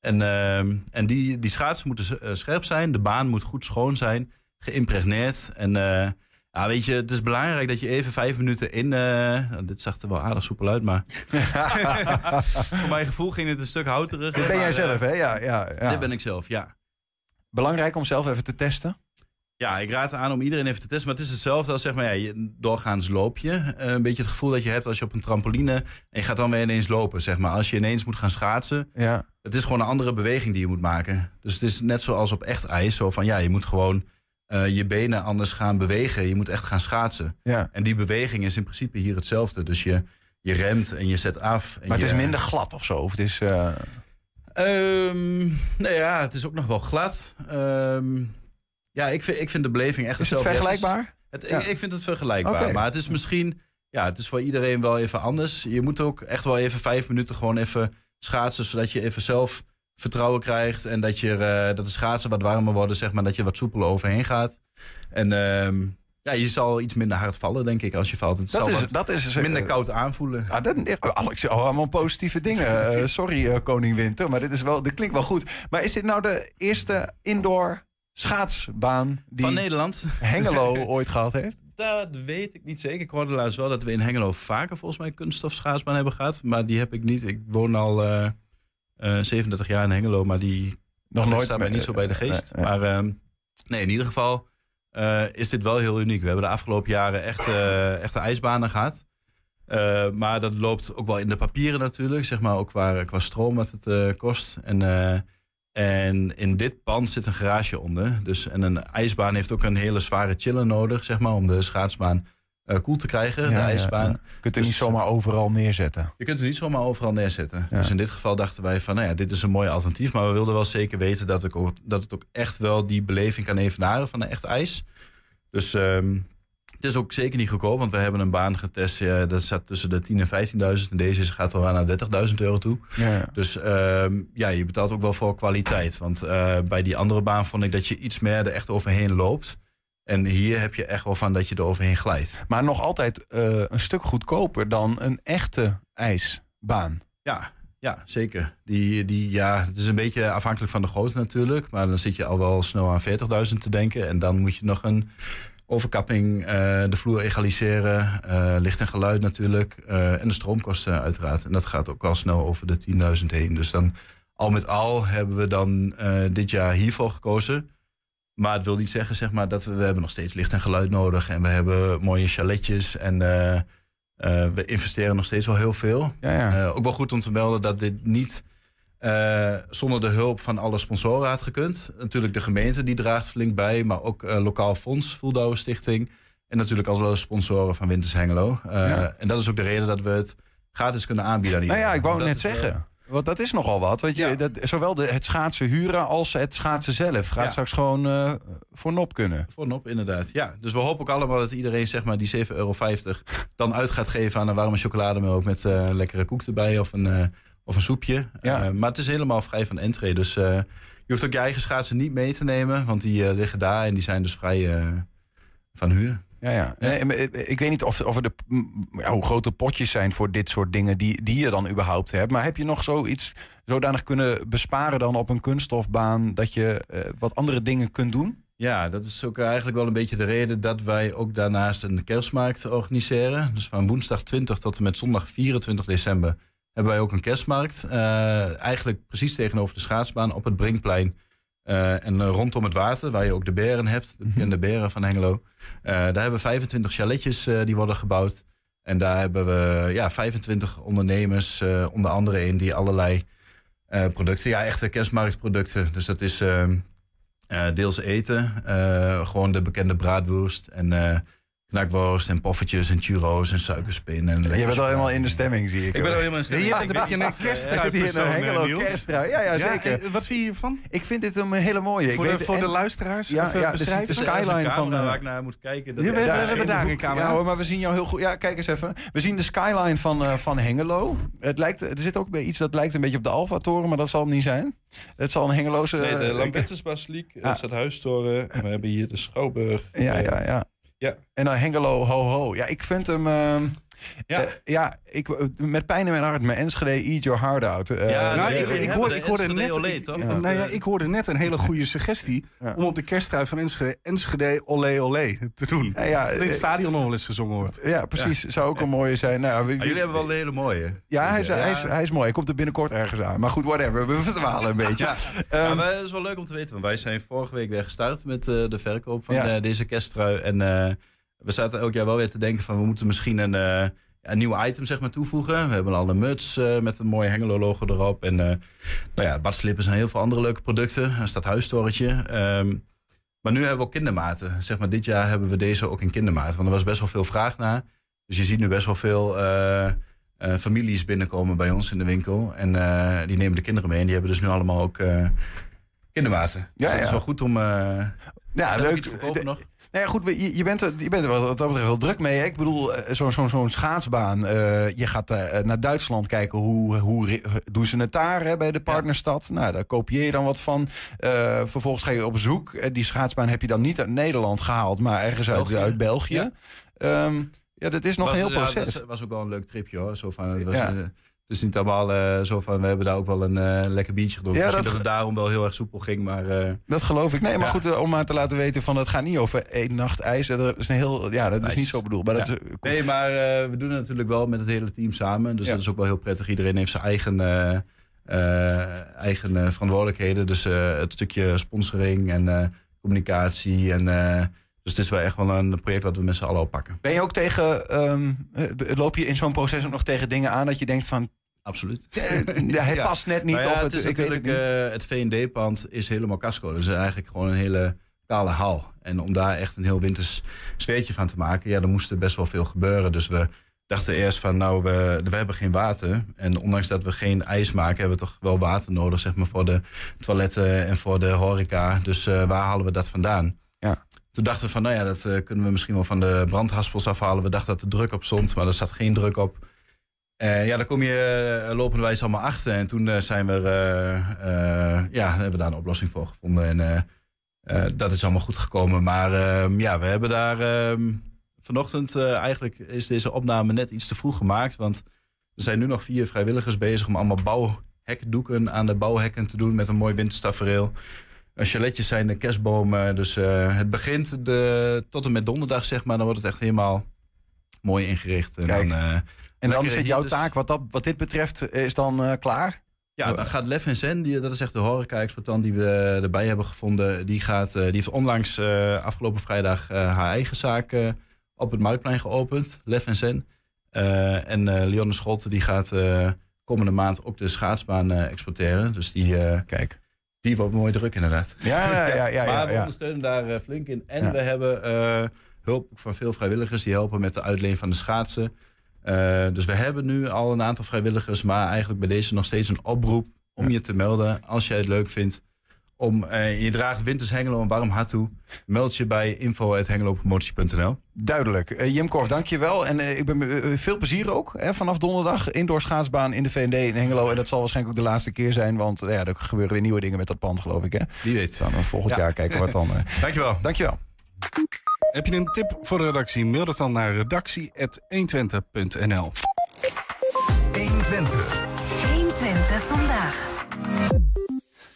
En, uh, en die, die schaatsen moeten scherp zijn. De baan moet goed schoon zijn, geïmpregneerd. En uh, ja, weet je, het is belangrijk dat je even vijf minuten in... Uh, nou, dit zag er wel aardig soepel uit, maar... Voor mijn gevoel ging het een stuk houterig. Dit ben maar, jij zelf, hè? Ja, ja, ja. Dit ben ik zelf, ja. Belangrijk om zelf even te testen? Ja, ik raad aan om iedereen even te testen. Maar het is hetzelfde als zeg maar, ja, je doorgaans loop je. Een beetje het gevoel dat je hebt als je op een trampoline... en je gaat dan weer ineens lopen, zeg maar. Als je ineens moet gaan schaatsen... Ja. Het is gewoon een andere beweging die je moet maken. Dus het is net zoals op echt ijs. Zo van, ja, je moet gewoon uh, je benen anders gaan bewegen. Je moet echt gaan schaatsen. Ja. En die beweging is in principe hier hetzelfde. Dus je, je remt en je zet af. En maar het je, is minder glad of zo? Of het is... Uh... Um, nou ja, het is ook nog wel glad. Um, ja, ik vind, ik vind de beleving echt... Is het vergelijkbaar? Het is, het, ja. ik, ik vind het vergelijkbaar, okay. Maar het is misschien... Ja, het is voor iedereen wel even anders. Je moet ook echt wel even vijf minuten gewoon even schaatsen... zodat je even zelf vertrouwen krijgt... en dat, je, uh, dat de schaatsen wat warmer worden, zeg maar... dat je wat soepeler overheen gaat. En... Um, Ja, je zal iets minder hard vallen, denk ik, als je valt. Het dat zal is, dat is, minder uh, koud aanvoelen. Ja, dat, Alex, oh, allemaal positieve dingen. Uh, sorry, uh, Koning Winter, maar dit, is wel, dit klinkt wel goed. Maar is dit nou de eerste indoor schaatsbaan die van Nederland Hengelo ooit gehad heeft? Dat weet ik niet zeker. Ik hoorde laatst wel dat we in Hengelo vaker volgens mij kunststof schaatsbaan hebben gehad. Maar die heb ik niet. Ik woon al uh, uh, zevenendertig jaar in Hengelo, maar die nog nooit staat mij niet zo bij de geest. Uh, uh, uh. Maar uh, nee, in ieder geval... Uh, is dit wel heel uniek. We hebben de afgelopen jaren echt, uh, echte ijsbanen gehad. Uh, maar dat loopt ook wel in de papieren natuurlijk. Zeg maar ook qua, qua stroom wat het uh, kost. En, uh, en in dit pand zit een garage onder. Dus, en een ijsbaan heeft ook een hele zware chiller nodig. Zeg maar, om de schaatsbaan Uh, koel te krijgen, ja, de ijsbaan. Ja, ja. Je kunt het dus niet zomaar overal neerzetten. Je kunt het niet zomaar overal neerzetten. Ja. Dus in dit geval dachten wij van, nou ja, dit is een mooi alternatief. Maar we wilden wel zeker weten dat, ik ook, dat het ook echt wel die beleving kan evenaren van een echt ijs. Dus um, het is ook zeker niet goedkoop, want we hebben een baan getest. Uh, dat zat tussen de tien en vijftienduizend. En deze gaat al aan naar dertigduizend euro toe. Ja, ja. Dus um, ja, je betaalt ook wel voor kwaliteit. Want uh, bij die andere baan vond ik dat je iets meer er echt overheen loopt. En hier heb je echt wel van dat je er overheen glijdt. Maar nog altijd uh, een stuk goedkoper dan een echte ijsbaan. Ja, ja zeker. Die, die, ja, het is een beetje afhankelijk van de grootte natuurlijk. Maar dan zit je al wel snel aan veertigduizend te denken. En dan moet je nog een overkapping, uh, de vloer egaliseren. Uh, licht en geluid natuurlijk. Uh, en de stroomkosten uiteraard. En dat gaat ook al snel over de tienduizend heen. Dus dan al met al hebben we dan uh, dit jaar hiervoor gekozen. Maar het wil niet zeggen zeg maar, dat we, we hebben nog steeds licht en geluid nodig. En we hebben mooie chaletjes. En uh, uh, we investeren nog steeds wel heel veel. Ja, ja. Uh, ook wel goed om te melden dat dit niet uh, zonder de hulp van alle sponsoren had gekund. Natuurlijk de gemeente die draagt flink bij. Maar ook uh, Lokaal Fonds, Voeldouwen Stichting. En natuurlijk als wel sponsoren van Winters Hengelo. Uh, ja. En dat is ook de reden dat we het gratis kunnen aanbieden. Nou ja, ik wou net zeggen... Uh, Want dat is nogal wat. Weet je, ja. dat, zowel de, het schaatsen huren als het schaatsen zelf gaat ja. straks gewoon uh, voor nop kunnen. Voor nop, inderdaad. Ja, dus we hopen ook allemaal dat iedereen zeg maar, die zeven euro vijftig dan uit gaat geven aan een warme chocolademelk met uh, lekkere koek erbij of een, uh, of een soepje. Ja. Uh, maar het is helemaal vrij van entree. Dus uh, je hoeft ook je eigen schaatsen niet mee te nemen, want die uh, liggen daar en die zijn dus vrij uh, van huur. Ja, ja. Nee, ik weet niet of, of er de, ja, hoe grote potjes zijn voor dit soort dingen die, die je dan überhaupt hebt. Maar heb je nog zoiets zodanig kunnen besparen dan op een kunststofbaan dat je uh, wat andere dingen kunt doen? Ja, dat is ook eigenlijk wel een beetje de reden dat wij ook daarnaast een kerstmarkt organiseren. Dus van woensdag twintig tot en met zondag vierentwintig december hebben wij ook een kerstmarkt. Uh, eigenlijk precies tegenover de schaatsbaan op het Brinkplein. Uh, en rondom het water, waar je ook de beren hebt, de bekende beren van Hengelo. Uh, daar hebben we vijfentwintig chaletjes uh, die worden gebouwd. En daar hebben we ja, vijfentwintig ondernemers, uh, onder andere in die allerlei uh, producten. Ja, echte kerstmarktproducten. Dus dat is uh, uh, deels eten, uh, gewoon de bekende braadwoerst en... Uh, Knakworst en poffertjes en churros en suikerspin. En je bent al helemaal in de stemming, zie ik. Ik ben al helemaal in de stemming. Ja, ja, ik ben een beetje een kerstruipersoon, kerstrui. Ja, ja, zeker. Ja, wat vind je hiervan? Ik vind dit een hele mooie. Voor, ik de, weet, voor en... de luisteraars? Ja, ja, de, de skyline van... waar ik naar moet kijken. Dat ja, we, we, we, we hebben daar een camera. Ja, hoor, maar we zien jou heel goed. Ja, kijk eens even. We zien de skyline van, uh, van Hengelo. Het lijkt, er zit ook iets dat lijkt een beetje op de Alfa-toren, maar dat zal hem niet zijn. Het zal een Hengeloze... Nee, de Lambertusbasiliek, het Huistoren. We hebben hier de Schouwburg. Ja, ja, ja. Ja. En dan Hengelo, ho, ho. Ja, ik vind hem... Uh, ja, uh, ja ik, uh, met pijn in mijn hart. Mijn Enschede, eat your heart out. Uh, ja, nou, ik, ik, hoorde, ik, hoorde net, olé, ik, toch? Ja. Nou ja, ik hoorde net een hele goede suggestie... Ja. om op de kersttrui van Enschede, Enschede, olé, olé te doen. Ja, ja, in het stadion nog wel eens gezongen wordt. Ja, precies. Ja. Zou ook een mooie zijn. Nou, we, ah, jullie hebben wel een hele mooie. Ja, hij is, ja. Hij, is, hij is mooi. Hij komt er binnenkort ergens aan. Maar goed, whatever. We verdwalen een beetje. Ja, um, ja, maar het is wel leuk om te weten. Want wij zijn vorige week weer gestart met uh, de verkoop van ja. uh, deze kersttrui. En... Uh, we zaten elk jaar wel weer te denken van we moeten misschien een, uh, een nieuw item zeg maar, toevoegen. We hebben al een muts uh, met een mooi Hengelo logo erop. En uh, nou ja, badslippers en heel veel andere leuke producten. Een stadhuistorentje. Um, maar nu hebben we ook kindermaten. Zeg maar, dit jaar hebben we deze ook in kindermaat. Want er was best wel veel vraag naar. Dus je ziet nu best wel veel uh, uh, families binnenkomen bij ons in de winkel. En uh, die nemen de kinderen mee. En die hebben dus nu allemaal ook uh, kindermaten. Dus ja, dat ja. is wel goed om... Uh, ja, leuk. Iets verkopen nog. Nou ja, goed, je, je, bent er, je bent er wat dat betreft heel druk mee. Hè? Ik bedoel, zo'n zo, zo schaatsbaan. Uh, je gaat uh, naar Duitsland kijken hoe, hoe doen ze het daar hè, bij de partnerstad. Ja. Nou, daar kopieer je dan wat van. Uh, vervolgens ga je op zoek. Uh, die schaatsbaan heb je dan niet uit Nederland gehaald, maar ergens uit België. Uit België. Ja. Um, ja, dat is nog was, een heel proces. Ja, dat was ook wel een leuk tripje hoor. Zo van, het was, ja. uh, Het is niet allemaal uh, zo van, we hebben daar ook wel een uh, lekker biertje gedronken. Ja, misschien dat, dat het daarom wel heel erg soepel ging, maar... Uh, dat geloof ik. Nee, maar ja. goed, uh, om maar te laten weten van, het gaat niet over één nacht ijs. Dat is, een heel, ja, dat is niet zo bedoeld. Maar ja. dat is, cool. Nee, maar uh, we doen het natuurlijk wel met het hele team samen. Dus ja. dat is ook wel heel prettig. Iedereen heeft zijn eigen, uh, uh, eigen uh, verantwoordelijkheden. Dus uh, het stukje sponsoring en uh, communicatie en... Uh, Dus het is wel echt wel een project wat we met z'n allen oppakken. Ben je ook tegen, um, loop je in zo'n proces ook nog tegen dingen aan dat je denkt van... Absoluut. Ja, het past net niet. Ja, of het, het is het, natuurlijk, het, uh, het V en D-pand is helemaal casco. Dus eigenlijk gewoon een hele kale haal. En om daar echt een heel winters sfeertje van te maken, ja, dan moest er best wel veel gebeuren. Dus we dachten eerst van, nou, we, we hebben geen water. En ondanks dat we geen ijs maken, hebben we toch wel water nodig, zeg maar, voor de toiletten en voor de horeca. Dus uh, waar halen we dat vandaan? Ja. Toen dachten we van, nou ja, dat uh, kunnen we misschien wel van de brandhaspels afhalen. We dachten dat er druk op stond, maar er zat geen druk op. Uh, ja, daar kom je uh, lopenderwijs allemaal achter. En toen uh, zijn we, uh, uh, ja, hebben we daar een oplossing voor gevonden. En uh, uh, dat is allemaal goed gekomen. Maar uh, ja, we hebben daar uh, vanochtend, uh, eigenlijk is deze opname net iets te vroeg gemaakt. Want er zijn nu nog vier vrijwilligers bezig om allemaal bouwhekdoeken aan de bouwhekken te doen met een mooi winterstafereel. Uh, chaletjes zijn de kerstbomen. Dus uh, het begint de, tot en met donderdag, zeg maar. Dan wordt het echt helemaal mooi ingericht. En Kijk. dan... Uh, En dan zit jouw taak, wat, dat, wat dit betreft, is dan uh, klaar? Ja, dan gaat Lef en Zen, die, dat is echt de horeca-exploitant die we erbij hebben gevonden. Die, gaat, uh, die heeft onlangs, uh, afgelopen vrijdag, uh, haar eigen zaak uh, op het Marktplein geopend. Lef en Zen. Uh, en uh, Leon de Schotten, die gaat uh, komende maand ook de schaatsbaan uh, exploiteren. Dus die... Uh, Kijk. Die wordt mooi druk, inderdaad. Ja, ja, ja, ja, ja, ja. Maar we ondersteunen daar uh, flink in. En ja. we hebben uh, hulp van veel vrijwilligers die helpen met de uitleen van de schaatsen. Uh, dus we hebben nu al een aantal vrijwilligers, maar eigenlijk bij deze nog steeds een oproep om ja. je te melden als jij het leuk vindt. Om, uh, je draagt Winters Hengelo een warm hart toe. Meld je bij info at hengelopromotie punt n l. Duidelijk. Uh, Jim Korf, dank je wel. En uh, ik ben, uh, veel plezier ook hè, vanaf donderdag. Indoor schaatsbaan in de V en D in Hengelo. En dat zal waarschijnlijk ook de laatste keer zijn. Want uh, ja, er gebeuren weer nieuwe dingen met dat pand, geloof ik. Hè? Wie weet. Dan uh, volgend ja. jaar kijken wat dan. Uh... Dank je wel. Dank je wel. Heb je een tip voor de redactie? Mail dat dan naar redactie at één twente punt n l. één twente vandaag.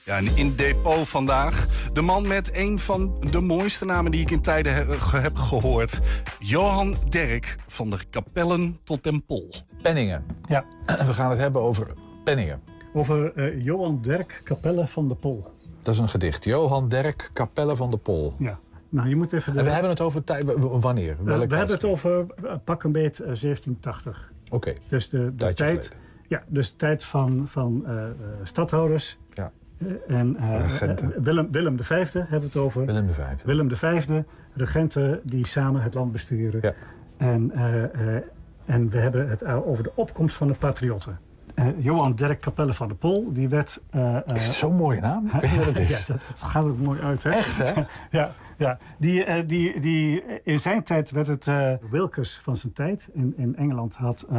Ja, in Depot vandaag. De man met een van de mooiste namen die ik in tijden he- heb gehoord. Joan Derk van der Capellen tot den Pol. Penningen. Ja. We gaan het hebben over penningen. Over uh, Joan Derk Capelle van de Pol. Dat is een gedicht. Joan Derk Capelle van de Pol. Ja. Nou, je moet even de... En we hebben het over tij... wanneer? Uh, we hebben het over uh, pak een beet uh, zeventien tachtig. Oké. Okay. Dus de, de tijd, ja, dus de tijd van, van uh, stadhouders. Ja. Uh, en uh, regenten. Uh, Willem, Willem de Vijfde hebben we het over. Willem de Vijfde. Willem de Vijfde, regenten die samen het land besturen. Ja. En, uh, uh, en we hebben het over de opkomst van de patriotten. Uh, Joan Derk Capelle van de Pol, die werd... Uh, is zo'n mooie naam. Uh, ja, dat, is. Ja, dat, dat gaat ook mooi uit, hè? Echt, hè? ja, ja. Die, uh, die, die, in zijn tijd werd het uh, Wilkes van zijn tijd. In, in Engeland had uh,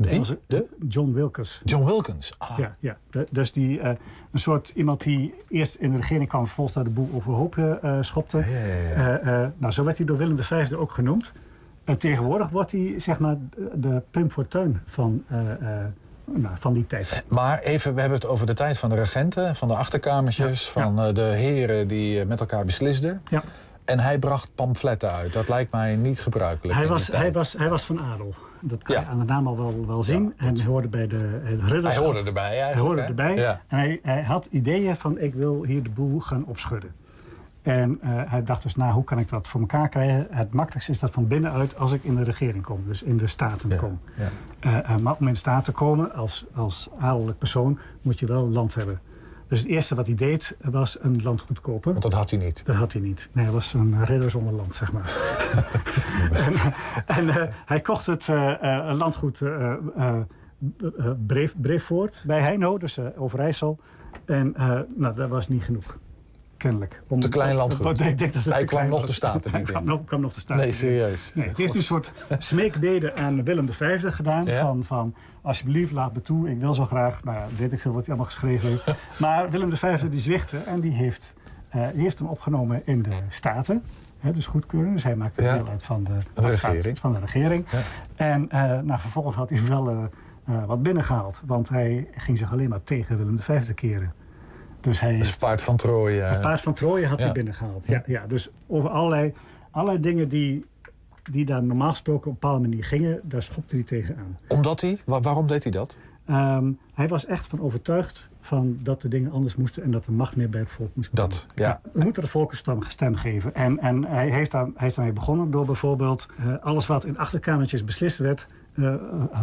de Engelse... De? John Wilkes. John Wilkes, ah. Ja, ja. De, dus die, uh, een soort iemand die eerst in de regering kwam... vervolgens daar de boel overhoop uh, schopte. Ja, ja, ja. Uh, uh, nou, zo werd hij door Willem de Vijfde ook genoemd. En tegenwoordig wordt hij, zeg maar, de Pim Fortuyn van... Uh, uh, Nou, van die tijd. Maar even, we hebben het over de tijd van de regenten, van de achterkamertjes, ja, van ja. de heren die met elkaar beslisden. Ja. En hij bracht pamfletten uit. Dat lijkt mij niet gebruikelijk. Hij, was, hij, was, hij was van adel. Dat kan ja. je aan de naam al wel, wel zien. Ja, en hij hoorde bij de ridderschap. Hij hoorde erbij Hij hoorde hè? erbij. Ja. En hij, hij had ideeën van ik wil hier de boel gaan opschudden. En uh, hij dacht dus, nou, hoe kan ik dat voor elkaar krijgen? Het makkelijkste is dat van binnenuit als ik in de regering kom. Dus in de Staten ja, kom. Ja. Uh, maar om in de Staten te komen, als, als adellijk persoon, moet je wel land hebben. Dus het eerste wat hij deed, was een landgoed kopen. Want dat had hij niet. Dat had hij niet. Nee, hij was een ridder zonder land, zeg maar. en en uh, hij kocht het uh, uh, landgoed uh, uh, uh, Breef, Breefvoort bij Heino, dus uh, Overijssel. En uh, nou, dat was niet genoeg. Kennelijk. Om, te klein landgoed. Ik denk dat het hij kwam nog was. de Staten niet in. Hij kwam nog de Staten. Nee, serieus. Nee, het is een soort smeekbede aan Willem de Vijfde gedaan. Ja? Van, van, alsjeblieft, laat me toe. Ik wil zo graag. Nou ja, weet ik veel wat hij allemaal geschreven heeft. Maar Willem de Vijfde die zwichtte. En die heeft, uh, die heeft hem opgenomen in de Staten. He, dus goedkeuren. Dus hij maakte ja. deel uit van de, de, de, regering. Van de regering. Ja. En uh, nou, vervolgens had hij wel uh, uh, wat binnengehaald. Want hij ging zich alleen maar tegen Willem de Vijfde keren. Dus hij heeft, het paard van Troje. Het paard van Troje had ja. hij binnengehaald. Ja. Ja, dus over allerlei, allerlei dingen die, die daar normaal gesproken op een bepaalde manier gingen, daar schopte hij tegenaan. Omdat hij? Waar, waarom deed hij dat? Um, hij was echt van overtuigd van dat de dingen anders moesten en dat de macht meer bij het volk moest komen. Dat, ja. We moeten de volk een stem geven. En, en hij heeft daar, hij is daarmee begonnen door bijvoorbeeld uh, alles wat in achterkamertjes beslist werd, uh,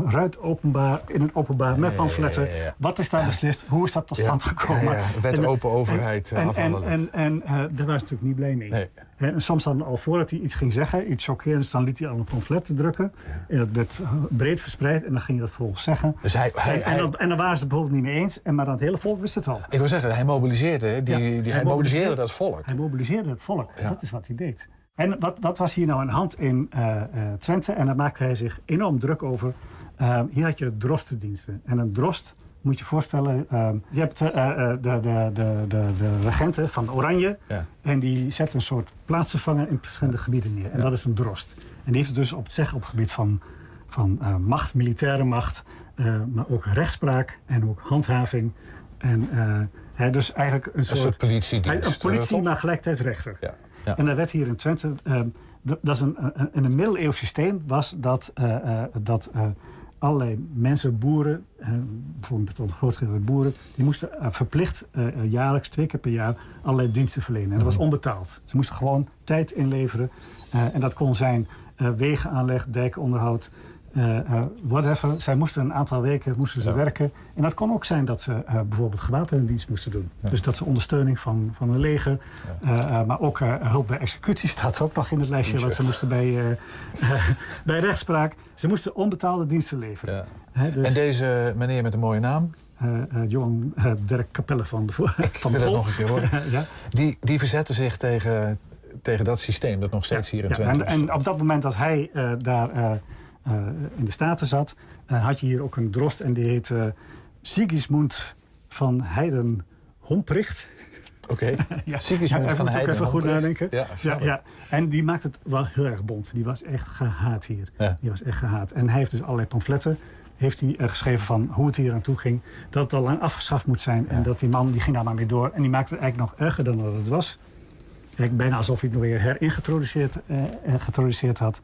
ruit openbaar, in een openbaar met pamfletten. Ja, ja, ja, ja. Wat is daar beslist? Hoe is dat tot stand ja, gekomen? Ja, ja. Wet en, open overheid. En, en, en, en, en uh, daar was hij natuurlijk niet blij mee. Nee. En soms dan al voordat hij iets ging zeggen, iets chockerends, dan liet hij al een pamflet drukken. Ja. En dat werd breed verspreid en dan ging hij dat vervolgens zeggen. Dus hij, hij, en, en, dan, en dan waren ze het bijvoorbeeld niet mee eens, en maar dat hele volk wist het al. Ik wil zeggen, hij mobiliseerde, die, ja, die, hij mobiliseerde, mobiliseerde dat volk. Hij mobiliseerde het volk, ja. Dat is wat hij deed. En wat, wat was hier nou aan de hand in uh, uh, Twente? En daar maakte hij zich enorm druk over. Uh, hier had je drostendiensten. En een drost, moet je voorstellen, uh, je hebt uh, uh, de, de, de, de, de regenten van Oranje. Ja. En die zetten een soort plaatsvervanger in verschillende gebieden neer. En ja. Dat is een drost. En die heeft dus op het zeggen op het gebied van, van uh, macht, militaire macht. Uh, maar ook rechtspraak en ook handhaving. En uh, hij dus eigenlijk een, een soort, soort politiedienst. Een politie, maar gelijkertijd rechter. Ja. Ja. En dat werd hier in Twente. Uh, dat is een, een, een middeleeuws systeem was dat, uh, uh, dat uh, allerlei mensen, boeren, uh, bijvoorbeeld met grootgedeelte boeren, die moesten uh, verplicht uh, jaarlijks, twee keer per jaar, allerlei diensten verlenen. En dat was onbetaald. Ze moesten gewoon tijd inleveren. Uh, en dat kon zijn uh, wegenaanleg, dijkonderhoud, uh, uh, whatever. Zij moesten een aantal weken moesten ze ja. werken. En dat kon ook zijn dat ze uh, bijvoorbeeld gewapende dienst moesten doen. Ja. Dus dat ze ondersteuning van, van een leger, ja. uh, maar ook uh, hulp bij executie staat ook nog in het lijstje. Wat ze moesten bij, uh, uh, bij rechtspraak. Ze moesten onbetaalde diensten leveren. Ja. He, dus, en deze meneer met de mooie naam? Uh, uh, Joan uh, Derk Capellen van de, van de Pol. Nog een keer horen. ja. die, die verzette zich tegen, tegen dat systeem dat nog steeds ja. hier in Twente ja. en, en op dat moment dat hij uh, daar... Uh, Uh, in de Staten zat, uh, had je hier ook een drost en die heet uh, Sigismund van Heiden Hompricht. Oké, okay. ja, Sigismund ja, van Heiden ook even goed nadenken. Ja, ja, ja. En die maakt het wel heel erg bont. Die was echt gehaat hier. Ja. Die was echt gehaat. En hij heeft dus allerlei pamfletten heeft hij, uh, geschreven van hoe het hier aan toe ging. Dat het al lang afgeschaft moet zijn ja. En dat die man, die ging daar maar mee door. En die maakte het eigenlijk nog erger dan dat het was. Eigenlijk bijna alsof hij het nog weer herintroduceerd uh, had.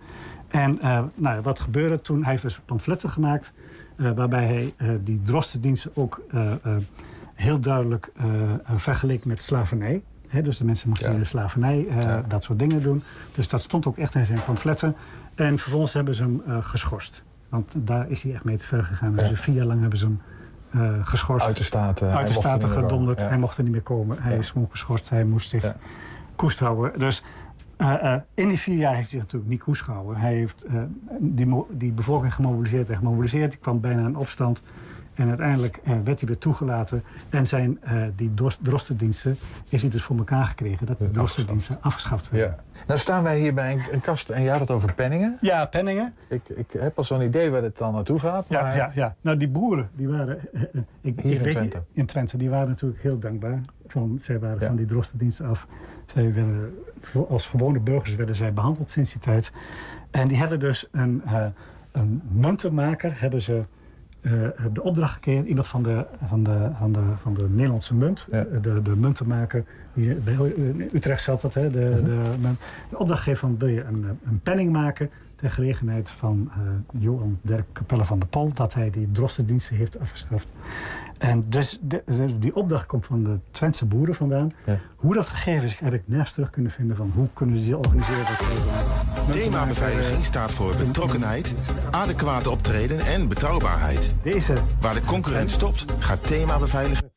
En uh, nou, wat gebeurde toen? Hij heeft dus pamfletten gemaakt uh, waarbij hij uh, die drostendiensten ook uh, uh, heel duidelijk uh, uh, vergeleek met slavernij. He, dus de mensen moesten ja. in de slavernij uh, ja. dat soort dingen doen. Dus dat stond ook echt in zijn pamfletten. En vervolgens hebben ze hem uh, geschorst. Want daar is hij echt mee te ver gegaan. Dus ja. vier jaar lang hebben ze hem uh, geschorst. Uit de Staten. Uit de Staten gedonderd. Ja. Hij mocht er niet meer komen. Hij ja. is gewoon geschorst. Hij moest zich ja. koest houden. Dus... Uh, uh, in die vier jaar heeft hij natuurlijk niet koers gehouden. Hij heeft uh, die, die bevolking gemobiliseerd en gemobiliseerd. Die kwam bijna in opstand. En uiteindelijk uh, werd hij weer toegelaten. En zijn uh, die drostendiensten is hij dus voor elkaar gekregen. Dat de drostendiensten afgeschaft werden. Ja. Nou staan wij hier bij een, een kast en je had het over penningen. Ja, penningen. Ik, ik heb al zo'n idee waar het dan naartoe gaat. Maar... Ja, ja, ja, nou die boeren, die waren... Uh, ik, hier ik in weet, Twente. In Twente, die waren natuurlijk heel dankbaar. Van, zij waren ja. van die drostendienst af. Zij werden, als gewone burgers werden zij behandeld sinds die tijd. En die hebben dus een, uh, een muntenmaker... hebben ze uh, de opdracht gekregen. Iemand van de, van de, van de, van de Nederlandse munt. Ja. De, de muntenmaker. Die, bij Utrecht zat dat. Hè, de, uh-huh. de, de opdrachtgever van... wil je een, een penning maken... ter gelegenheid van uh, Joan Derk Capellen van der Pol... dat hij die drostendiensten heeft afgeschaft. En dus de, de, die opdracht komt van de Twentse boeren vandaan. Ja. Hoe dat gegeven is, heb ik nergens terug kunnen vinden... van hoe kunnen ze die organiseren. Thema beveiliging staat voor betrokkenheid... adequaat optreden en betrouwbaarheid. Deze. Waar de concurrent stopt, gaat thema beveiliging.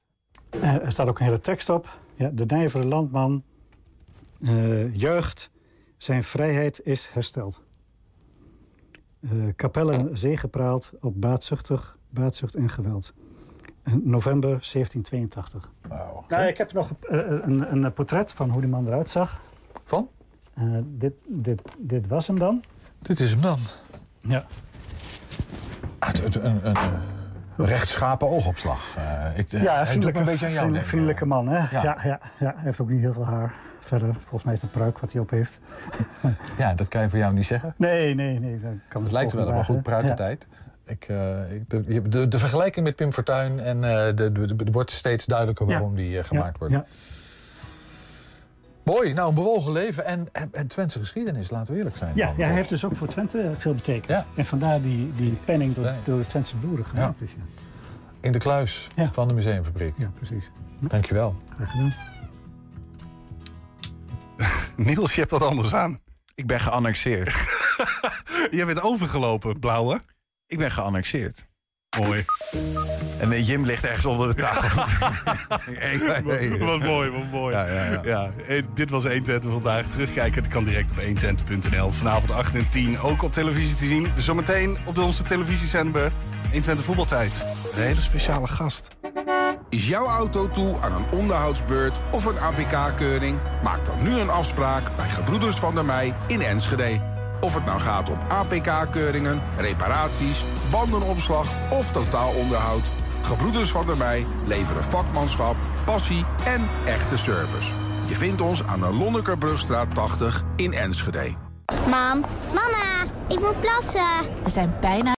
Uh, er staat ook een hele tekst op. Ja, de nijvere landman uh, juicht. Zijn vrijheid is hersteld. Uh, Capellen zegepraalt op baatzuchtig, baatzucht en geweld. In november zeventien tweeëntachtig. Wow. Nou, ik heb nog uh, een, een portret van hoe die man eruit zag. Van? Uh, dit, dit, dit was hem dan. Dit is hem dan? Ja. Ah, het, het, een een rechtschapen oogopslag. Uh, ik, uh, ja, vriendelijke, een beetje aan jou vriendelijke, vriendelijke man. Hè? Ja. Ja, ja, ja, hij heeft ook niet heel veel haar. Verder, volgens mij is het een pruik wat hij op heeft. Ja, dat kan je voor jou niet zeggen. Nee, nee, nee. Dat kan het lijkt wel, maar goed, pruikentijd. Ja. Ik, uh, ik, de, de, de vergelijking met Pim Fortuyn en uh, de, de, de, wordt steeds duidelijker waarom ja. die uh, gemaakt ja. wordt. Ja. Mooi, nou een bewogen leven en, en, en Twentse geschiedenis, laten we eerlijk zijn. Ja, ja, hij heeft dus ook voor Twente veel betekend. Ja. En vandaar die, die penning door, nee. door de Twentse boeren gemaakt ja. is. Ja. In de kluis ja. van de museumfabriek. Ja, precies. Dankjewel. Graag gedaan. Niels, je hebt wat anders aan. Ik ben geannexeerd. Je bent overgelopen, blauwe. Ik ben geannexeerd. Mooi. En Jim ligt ergens onder de tafel. Ja. wat, wat mooi, wat mooi. Ja, ja, ja. Ja, dit was één Twente vandaag. Terugkijken, dat kan direct op één Twente punt n l. Vanavond acht en tien ook op televisie te zien. Zometeen op onze televisiezender één Twente Voetbaltijd. Een hele speciale gast. Is jouw auto toe aan een onderhoudsbeurt of een A P K-keuring? Maak dan nu een afspraak bij Gebroeders van der Meij in Enschede. Of het nou gaat om A P K-keuringen, reparaties, bandenopslag of totaalonderhoud. Gebroeders van der Meij leveren vakmanschap, passie en echte service. Je vindt ons aan de Lonnekerbrugstraat tachtig in Enschede. Mam, mama, ik moet plassen. We zijn bijna...